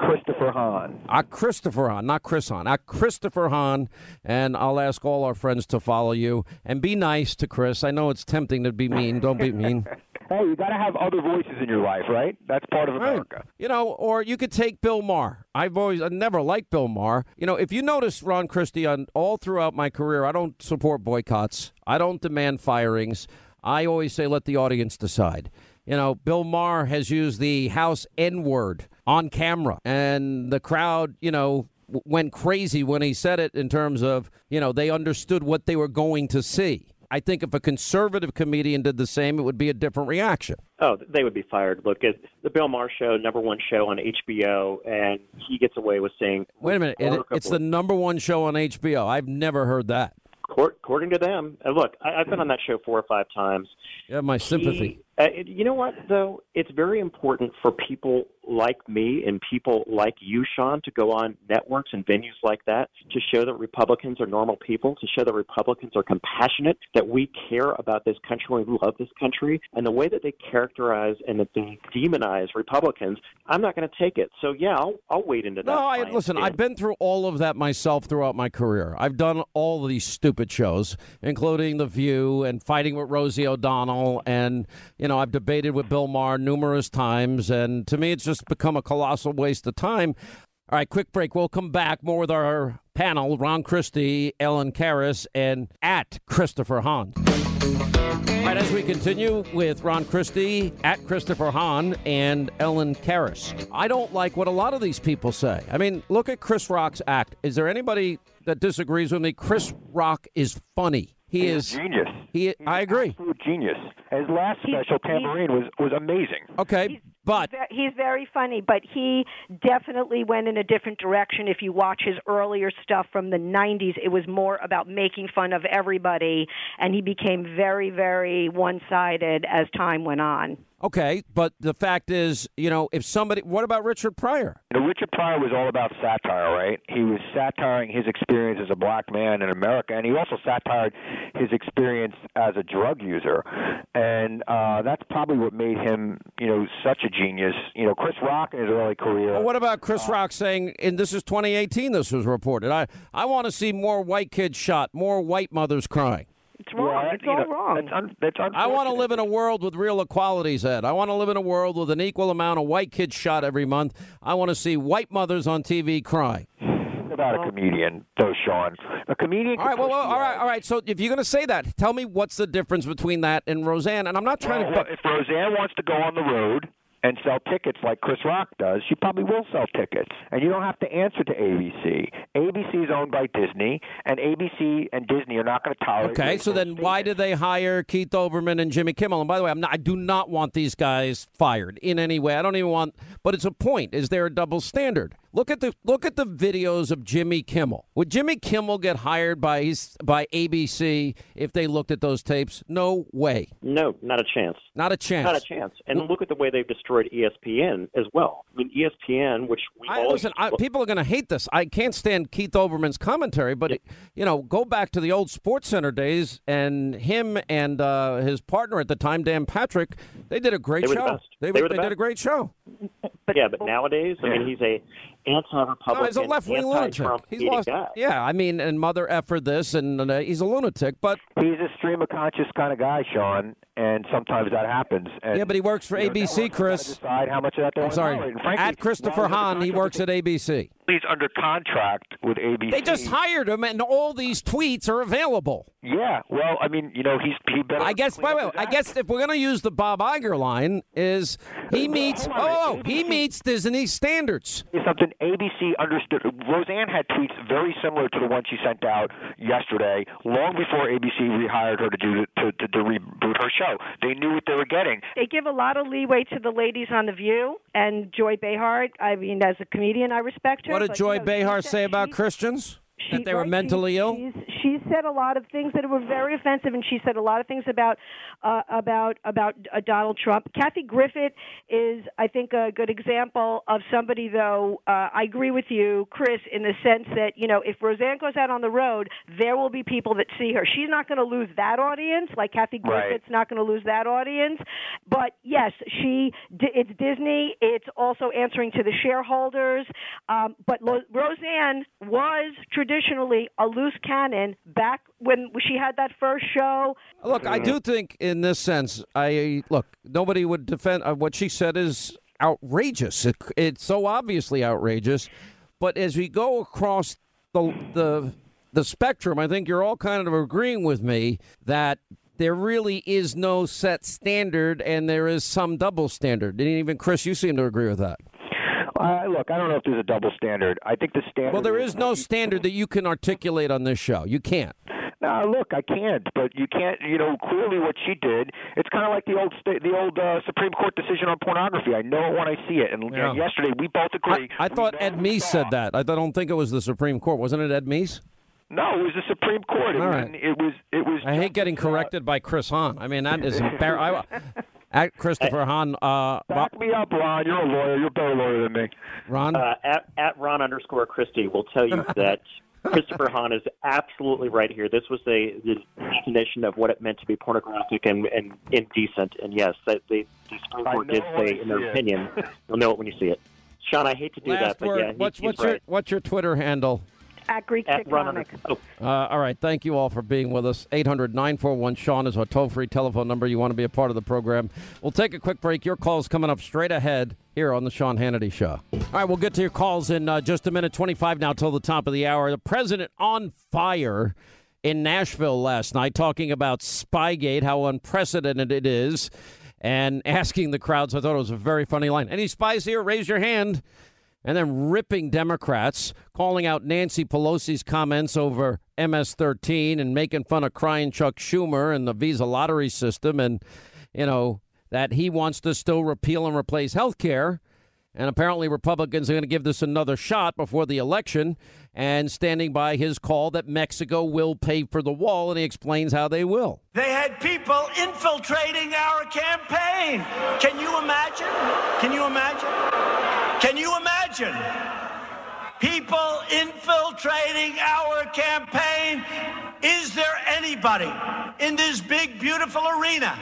@ChristopherHahn. Christopher Hahn, not Chris Hahn. Christopher Hahn, and I'll ask all our friends to follow you and be nice to Chris. I know it's tempting to be mean. Don't be mean. Hey, you got to have other voices in your life, right? That's part of America. Right. You know, or you could take Bill Maher. I never liked Bill Maher. You know, if you notice, Ron Christie, all throughout my career, I don't support boycotts. I don't demand firings. I always say let the audience decide. You know, Bill Maher has used the House N-word on camera, and the crowd, you know, went crazy when he said it, in terms of, you know, they understood what they were going to see. I think if a conservative comedian did the same, it would be a different reaction. Oh, they would be fired. Look, it's the Bill Maher Show, #1 show on HBO, and he gets away with saying... Wait a minute. It's the #1 show on HBO. I've never heard that. According to them. Look, I've been on that show 4 or 5 times. Yeah, my sympathy. You know what, though? It's very important for people like me and people like you, Sean, to go on networks and venues like that to show that Republicans are normal people, to show that Republicans are compassionate, that we care about this country, we love this country. And the way that they characterize and that they demonize Republicans, I'm not going to take it. So, yeah, I'll wade into that. Listen, I've been through all of that myself throughout my career. I've done all of these stupid shows, including The View and Fighting with Rosie O'Donnell. And, you know, I've debated with Bill Maher numerous times. And to me, it's just become a colossal waste of time. All right, quick break. We'll come back more with our panel, Ron Christie, Ellen Karras, and @ChristopherHahn. All right, as we continue with Ron Christie, @ChristopherHahn, and Ellen Karras. I don't like what a lot of these people say. I mean, look at Chris Rock's act. Is there anybody that disagrees with me? Chris Rock is funny. He's genius. He's I agree. Absolute genius. His last special, Tambourine, was amazing. Okay, but he's very funny, but he definitely went in a different direction. If you watch his earlier stuff from the 90s, it was more about making fun of everybody, and he became very, very one-sided as time went on. Okay, but the fact is, you know, if somebody... What about Richard Pryor? You know, Richard Pryor was all about satire, right? He was satiring his experience as a black man in America, and he also satired his experience as a drug user. And that's probably what made him, you know, such a genius. You know, Chris Rock in his early career... Well, what about Chris Rock saying, and this is 2018, this was reported, I want to see more white kids shot, more white mothers crying. It's wrong. It's all wrong. I want to live in a world with real equalities, Ed. I want to live in a world with an equal amount of white kids shot every month. I want to see white mothers on TV cry. About a comedian, though, Sean. A comedian. All right, all right. So if you're going to say that, tell me what's the difference between that and Roseanne. And I'm not trying to... If Roseanne wants to go on the road and sell tickets like Chris Rock does, she probably will sell tickets. And you don't have to answer to ABC. ABC is owned by Disney, and ABC and Disney are not going to tolerate. Okay, so then why do they hire Keith Olbermann and Jimmy Kimmel? And by the way, I do not want these guys fired in any way. I don't even want, but it's a point. Is there a double standard? Look at the videos of Jimmy Kimmel. Would Jimmy Kimmel get hired by ABC if they looked at those tapes? No way. No, not a chance. Not a chance. Not a chance. And look at the way they've destroyed ESPN as well. I mean, ESPN, which we people are going to hate this. I can't stand Keith Olbermann's commentary, but go back to the old SportsCenter days, and him and his partner at the time, Dan Patrick, they did a great show. They did a great show. But nowadays, he's a anti-Republican, he's a left-wing lunatic. He's lost. Guy. Yeah, and mother effer this, and he's a lunatic. But he's a stream of conscious kind of guy, Sean, and sometimes that happens. And, but he works for ABC, Chris. Decide how much of that I'm sorry, frankly, at Christopher Hahn, he works at ABC. He's under contract with ABC. They just hired him, and all these tweets are available. Yeah, well, he better. I guess. I guess if we're going to use the Bob Iger line, is he meets he meets Disney standards. Something ABC understood. Roseanne had tweets very similar to the one she sent out yesterday, long before ABC rehired her to reboot her show. They knew what they were getting. They give a lot of leeway to the ladies on The View, and Joy Behar. As a comedian, I respect her. What did Joy Behar say about Christians? That they were mentally ill? She said a lot of things that were very offensive, and she said a lot of things about Donald Trump. Kathy Griffith is, I think, a good example of somebody, though. I agree with you, Chris, in the sense that, if Roseanne goes out on the road, there will be people that see her. She's not going to lose that audience, like Kathy Griffith's not going to lose that audience. But, yes, it's Disney. It's also answering to the shareholders. But Roseanne was traditionally a loose cannon back when she had that first show. Look, I do think in this sense, nobody would defend what she said is outrageous. It's so obviously outrageous. But as we go across the spectrum, I think you're all kind of agreeing with me that there really is no set standard and there is some double standard. And even, Chris, you seem to agree with that. Look, I don't know if there's a double standard. I think the standard... Well, there is no standard that you can articulate on this show. You can't. No, look, I can't, but you can't, clearly what she did, it's kind of like the old Supreme Court decision on pornography. I know it when I see it, and yesterday we both agree. I thought Ed Meese said that. I don't think it was the Supreme Court. Wasn't it Ed Meese? No, it was the Supreme Court. It was. I hate getting corrected by Chris Hahn. That is embarrassing. At Christopher Hahn. Back me up, Ron. You're a lawyer. You're a better lawyer than me. Ron? At Ron _ Christie will tell you that Christopher Hahn is absolutely right here. This was the definition of what it meant to be pornographic and indecent. And yes, the Supreme Court did say, in their opinion, you'll know it when you see it. Sean, I hate to do that, but yeah, he's right. What's your Twitter handle? At Greek Chicknomic. All right. Thank you all for being with us. 800-941-SEAN is our toll-free telephone number. You want to be a part of the program. We'll take a quick break. Your call's coming up straight ahead here on the Sean Hannity Show. All right. We'll get to your calls in just a minute. 25 now till the top of the hour. The president on fire in Nashville last night talking about Spygate, how unprecedented it is, and asking the crowds. I thought it was a very funny line. Any spies here? Raise your hand. And then ripping Democrats, calling out Nancy Pelosi's comments over MS-13 and making fun of crying Chuck Schumer and the visa lottery system and, that he wants to still repeal and replace health care. And apparently Republicans are going to give this another shot before the election and standing by his call that Mexico will pay for the wall, and he explains how they will. They had people infiltrating our campaign. Can you imagine? Can you imagine? Can you imagine people infiltrating our campaign? Is there anybody in this big, beautiful arena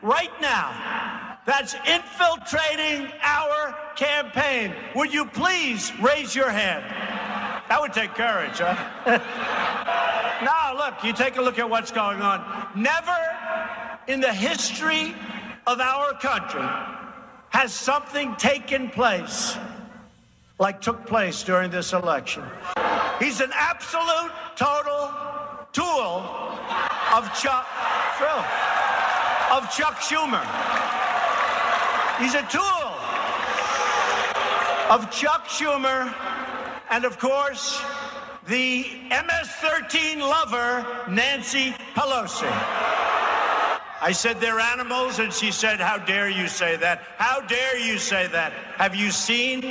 right now that's infiltrating our campaign? Would you please raise your hand? That would take courage, right? Now, look, you take a look at what's going on. Never in the history of our country has something taken place like took place during this election. He's an absolute, total tool of Chuck Schumer. He's a tool of Chuck Schumer and, of course, the MS-13 lover, Nancy Pelosi. I said, they're animals, and she said, how dare you say that? How dare you say that? Have you seen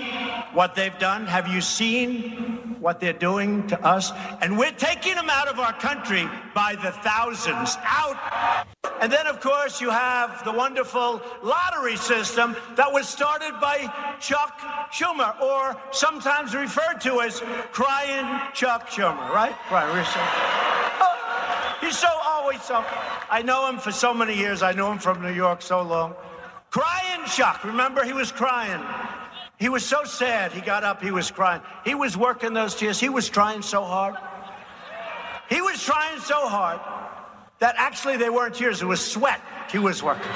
what they've done? Have you seen what they're doing to us? And we're taking them out of our country by the thousands, out. And then, of course, you have the wonderful lottery system that was started by Chuck Schumer, or sometimes referred to as crying Chuck Schumer, right? Oh, he's so always so. I know him for so many years. I knew him from New York so long. Crying Chuck. Remember, he was crying. He was so sad. He got up. He was crying. He was working those tears. He was trying so hard. He was trying so hard that actually they weren't tears. It was sweat. He was working.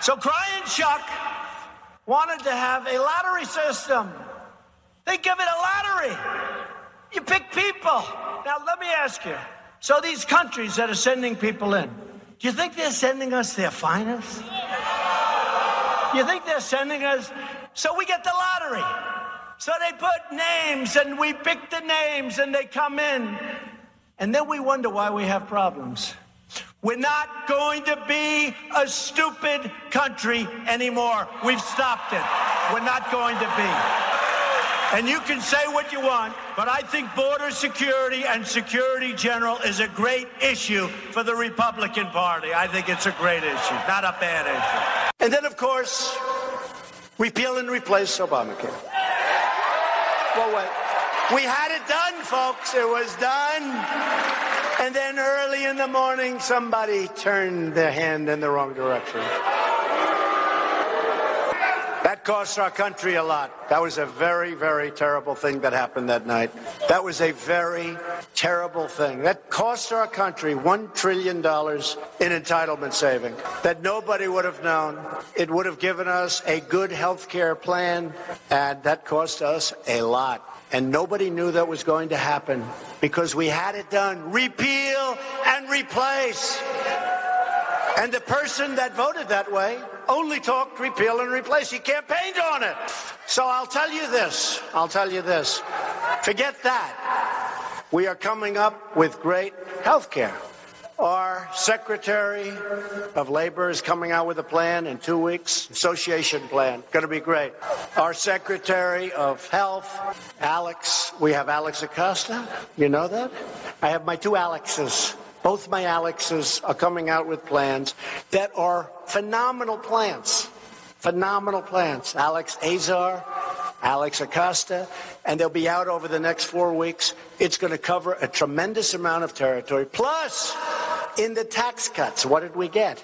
So Crying Chuck wanted to have a lottery system. They give it a lottery. You pick people. Now, let me ask you. So these countries that are sending people in, do you think they're sending us their finest? You think they're sending us? So we get the lottery. So they put names, and we pick the names, and they come in. And then we wonder why we have problems. We're not going to be a stupid country anymore. We've stopped it. We're not going to be. And you can say what you want, but I think border security and security general is a great issue for the Republican Party. I think it's a great issue, not a bad issue. And then, of course, repeal and replace Obamacare. Well, wait. We had it done, folks. It was done. And then early in the morning, somebody turned their hand in the wrong direction. That cost our country a lot. That was a very, very terrible thing that happened that night. That was a very terrible thing. That cost our country $1 trillion in entitlement saving that nobody would have known. It would have given us a good health care plan, and that cost us a lot. And nobody knew that was going to happen because we had it done. Repeal and replace. And the person that voted that way only talked repeal and replace. He campaigned on it. So I'll tell you this. Forget that. We are coming up with great health care. Our Secretary of Labor is coming out with a plan in 2 weeks, association plan. Going to be great. Our Secretary of Health, Alex. We have Alex Acosta. You know that? I have my two Alexes. Both my Alexes are coming out with plans that are phenomenal plans. Phenomenal plans. Alex Azar, Alex Acosta, and they'll be out over the next 4 weeks. It's going to cover a tremendous amount of territory. Plus, in the tax cuts, what did we get?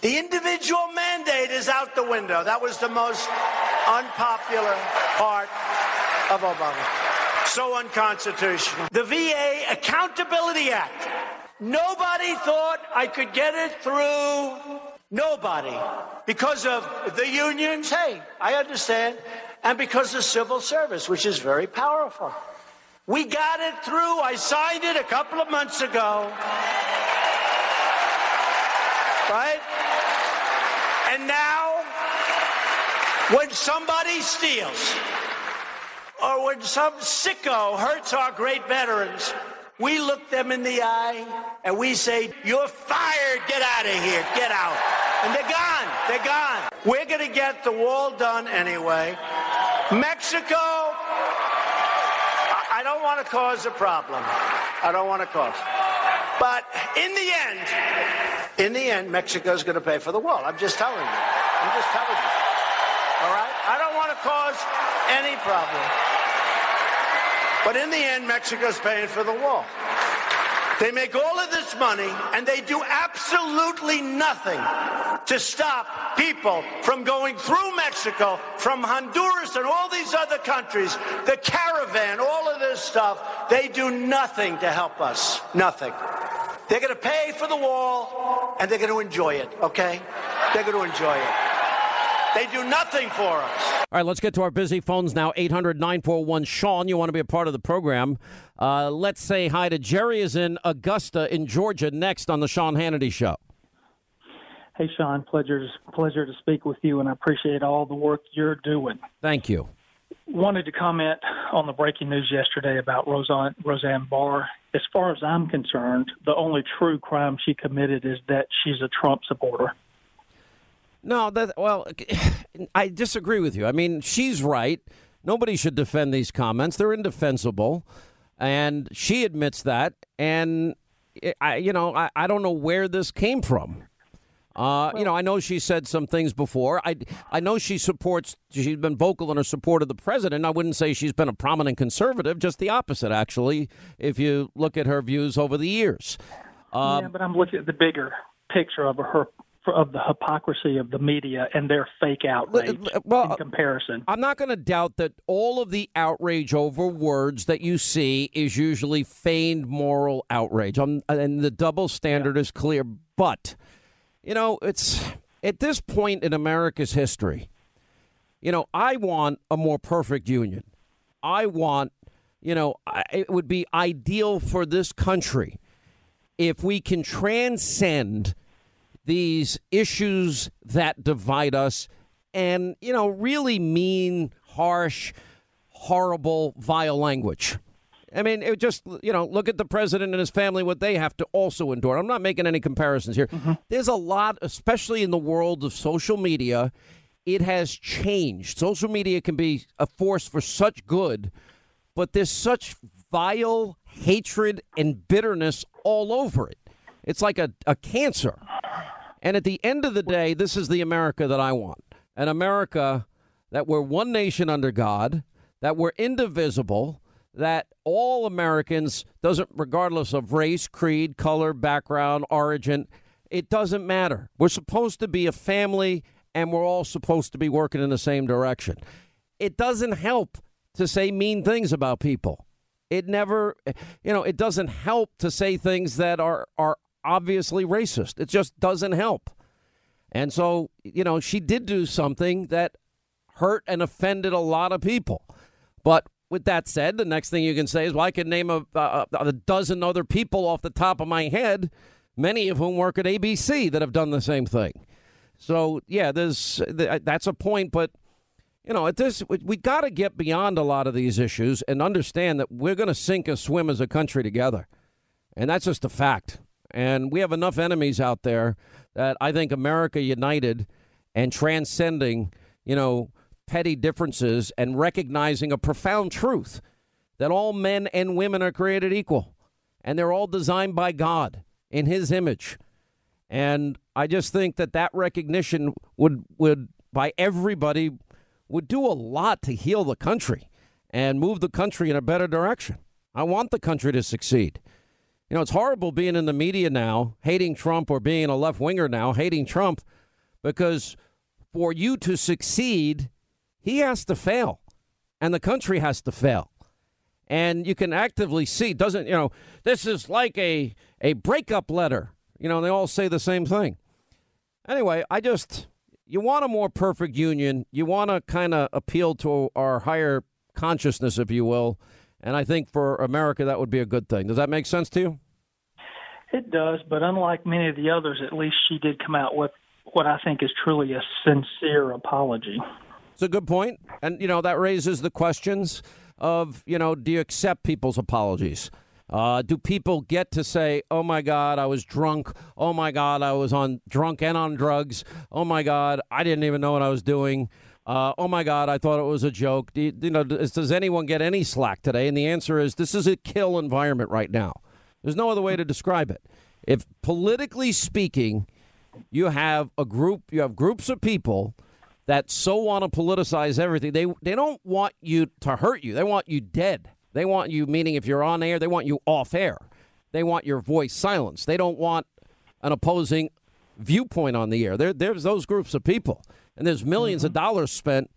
The individual mandate is out the window. That was the most unpopular part of Obama. So unconstitutional. The VA Accountability Act. Nobody thought I could get it through. Nobody. Because of the unions, hey, I understand. And because of civil service, which is very powerful. We got it through. I signed it a couple of months ago. Right? And now, when somebody steals, or when some sicko hurts our great veterans, we look them in the eye, and we say, you're fired. Get out of here. Get out. And they're gone. They're gone. We're going to get the wall done anyway. Mexico, I don't want to cause a problem. But in the end, Mexico's going to pay for the wall. I'm just telling you. All right? I don't want to cause any problem. But in the end, Mexico's paying for the wall. They make all of this money, and they do absolutely nothing to stop people from going through Mexico, from Honduras and all these other countries, the caravan, all of this stuff. They do nothing to help us. Nothing. They're going to pay for the wall, and they're going to enjoy it, okay? They're going to enjoy it. They do nothing for us. All right, let's get to our busy phones now. 800-941-SEAN. You want to be a part of the program. Let's say hi to Jerry is in Augusta in Georgia next on the Sean Hannity Show. Hey, Sean, pleasure to speak with you, and I appreciate all the work you're doing. Thank you. wanted to comment on the breaking news yesterday about Roseanne Barr. As far as I'm concerned, the only true crime she committed is that she's a Trump supporter. No, well, I disagree with you. I mean, she's right. Nobody should defend these comments. They're indefensible. And she admits that. And, I don't know where this came from. I know she said some things before. I know she's been vocal in her support of the president. I wouldn't say she's been a prominent conservative, just the opposite, actually, if you look at her views over the years. But I'm looking at the bigger picture of her, of the hypocrisy of the media and their fake outrage in comparison. I'm not going to doubt that all of the outrage over words that you see is usually feigned moral outrage. And the double standard is clear. But, it's at this point in America's history, I want a more perfect union. I want, it would be ideal for this country if we can transcend these issues that divide us and, really mean, harsh, horrible, vile language. I mean, it just, look at the president and his family, what they have to also endure. I'm not making any comparisons here. Mm-hmm. There's a lot, especially in the world of social media. It has changed. Social media can be a force for such good, but there's such vile hatred and bitterness all over it. It's like a cancer. And at the end of the day, this is the America that I want. An America that we're one nation under God, that we're indivisible, that all Americans, regardless of race, creed, color, background, origin, it doesn't matter. We're supposed to be a family, and we're all supposed to be working in the same direction. It doesn't help to say mean things about people. It never, it doesn't help to say things that are obviously racist. It just doesn't help. And so, she did do something that hurt and offended a lot of people. But with that said, the next thing you can say is, well, I could name a dozen other people off the top of my head, many of whom work at ABC that have done the same thing. So, yeah, that's a point. But, at this, we got to get beyond a lot of these issues and understand that we're going to sink or swim as a country together. And that's just a fact. And we have enough enemies out there that I think America united and transcending, petty differences and recognizing a profound truth that all men and women are created equal and they're all designed by God in his image. And I just think that recognition would by everybody would do a lot to heal the country and move the country in a better direction. I want the country to succeed. It's horrible being in the media now, hating Trump, or being a left-winger now, hating Trump, because for you to succeed, he has to fail, and the country has to fail. And you can actively see, this is like a breakup letter. They all say the same thing. Anyway, you want a more perfect union. You want to kind of appeal to our higher consciousness, if you will. And I think for America, that would be a good thing. Does that make sense to you? It does, but unlike many of the others, at least she did come out with what I think is truly a sincere apology. It's a good point. And, that raises the questions of, do you accept people's apologies? Do people get to say, oh, my God, I was drunk. Oh, my God, I was drunk and on drugs. Oh, my God, I didn't even know what I was doing. Oh, my God, I thought it was a joke. Does anyone get any slack today? And the answer is this is a kill environment right now. There's no other way to describe it. If politically speaking, you have groups of people that so want to politicize everything. They don't want you to hurt you. They want you dead. They want you, meaning if you're on air, they want you off air. They want your voice silenced. They don't want an opposing viewpoint on the air. There's those groups of people. And there's millions of dollars spent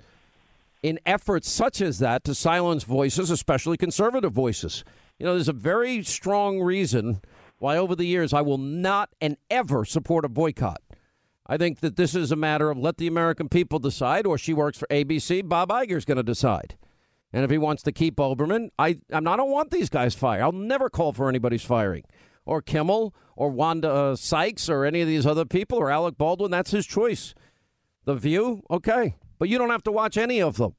in efforts such as that to silence voices, especially conservative voices. There's a very strong reason why over the years I will not and ever support a boycott. I think that this is a matter of let the American people decide, or she works for ABC, Bob Iger's going to decide. And if he wants to keep Olbermann, I don't want these guys fired. I'll never call for anybody's firing. Or Kimmel or Wanda Sykes or any of these other people or Alec Baldwin. That's his choice. The View, okay, but you don't have to watch any of them.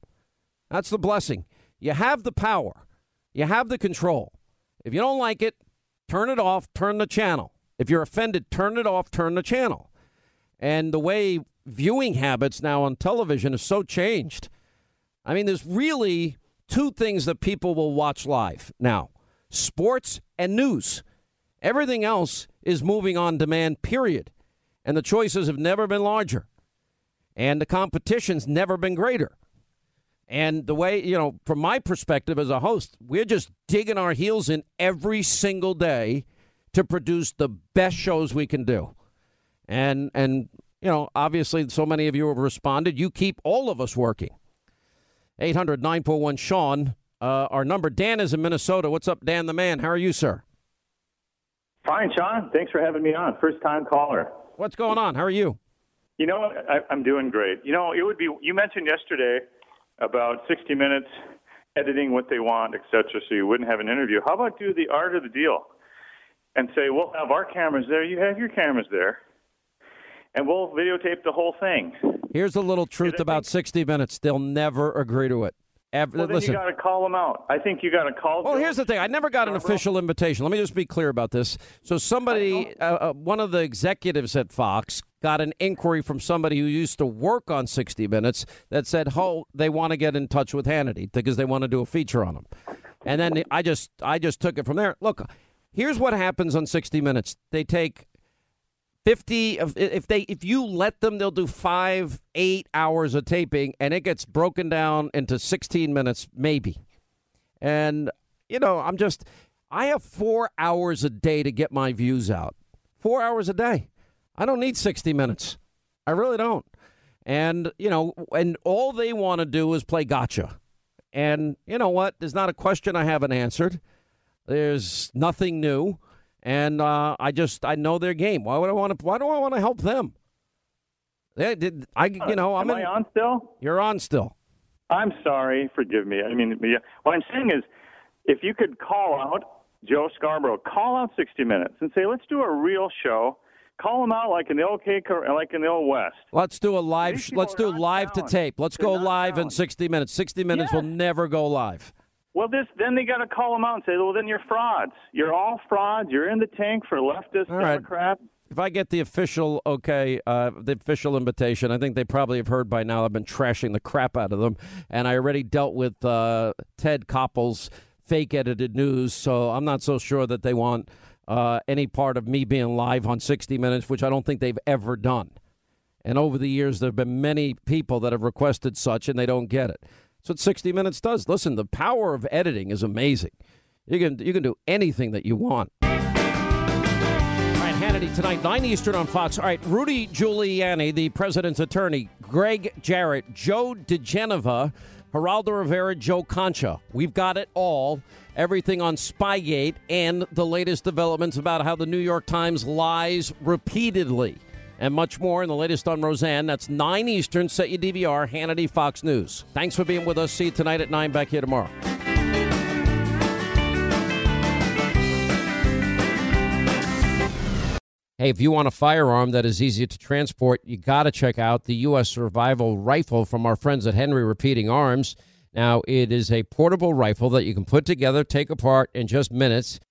That's the blessing. You have the power. You have the control. If you don't like it, turn it off, turn the channel. If you're offended, turn it off, turn the channel. And the way viewing habits now on television is so changed. I mean, there's really two things that people will watch live now, sports and news. Everything else is moving on demand, period. And the choices have never been larger. And the competition's never been greater. And the way, you know, from my perspective as a host, we're just digging our heels in every single day to produce the best shows we can do. And you know, obviously so many of you have responded. You keep all of us working. 800-941-SEAN, our number. Dan is in Minnesota. What's up, Dan the man? How are you, sir? Fine, Sean. Thanks for having me on. First-time caller. What's going on? How are you? You know what? I'm doing great. You know, it would be, you mentioned yesterday about 60 Minutes, editing what they want, et cetera, so you wouldn't have an interview. How about do the art of the deal and say, we'll have our cameras there, you have your cameras there, and we'll videotape the whole thing. Here's the little truth about 60 Minutes. They'll never agree to it. Well, then listen, you got to call them out. I think you got to call them out. Well, here's the thing. I never got an official invitation. Let me just be clear about this. So somebody, one of the executives at Fox, got an inquiry from somebody who used to work on 60 Minutes that said, oh, they want to get in touch with Hannity because they want to do a feature on him. And then I just took it from there. Look, here's what happens on 60 Minutes. They take 50 – if you let them, they'll do 5-8 hours of taping, and it gets broken down into 16 minutes maybe. And, you know, I have 4 hours a day to get my views out. 4 hours a day. I don't need 60 minutes. I really don't. And, you know, and all they want to do is play gotcha. And you know what? There's not a question I haven't answered. There's nothing new. And I know their game. Why do I want to help them? Am I on still? You're on still. I'm sorry. Forgive me. I mean, yeah. What I'm saying is, if you could call out Joe Scarborough, call out 60 Minutes and say, let's do a real show. Call them out like in the old West. Let's do a live. Let's do live to tape. Let's go live in 60 minutes. 60 minutes will never go live. Well, then they got to call them out and say, well, then you're frauds. You're all frauds. You're in the tank for leftist Democrat. If I get the official, the official invitation, I think they probably have heard by now. I've been trashing the crap out of them, and I already dealt with Ted Koppel's fake edited news, so I'm not so sure that they want any part of me being live on 60 Minutes, which I don't think they've ever done. And over the years, there have been many people that have requested such, and they don't get it. That's what 60 Minutes does. Listen, the power of editing is amazing. You can do anything that you want. All right, Hannity tonight, 9 Eastern on Fox. All right, Rudy Giuliani, the president's attorney, Greg Jarrett, Joe DeGeneva, Geraldo Rivera, Joe Concha. We've got it all. Everything on Spygate and the latest developments about how the New York Times lies repeatedly. And much more in the latest on Roseanne. That's 9 Eastern. Set your DVR. Hannity, Fox News. Thanks for being with us. See you tonight at 9. Back here tomorrow. Hey, if you want a firearm that is easy to transport, you got to check out the U.S. Survival Rifle from our friends at Henry Repeating Arms. Now, it is a portable rifle that you can put together, take apart in just minutes,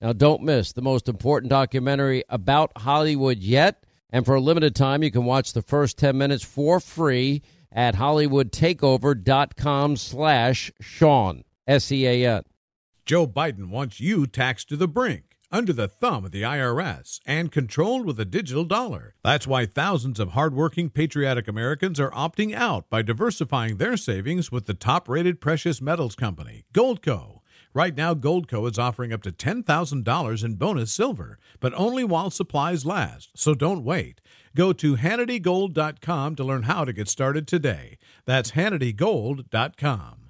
Now, don't miss the most important documentary about Hollywood yet. And for a limited time, you can watch the first 10 minutes for free at HollywoodTakeover.com/Sean, S-E-A-N. Joe Biden wants you taxed to the brink, under the thumb of the IRS, and controlled with a digital dollar. That's why thousands of hardworking, patriotic Americans are opting out by diversifying their savings with the top-rated precious metals company, Goldco. Right now, Goldco is offering up to $10,000 in bonus silver, but only while supplies last, so don't wait. Go to HannityGold.com to learn how to get started today. That's HannityGold.com.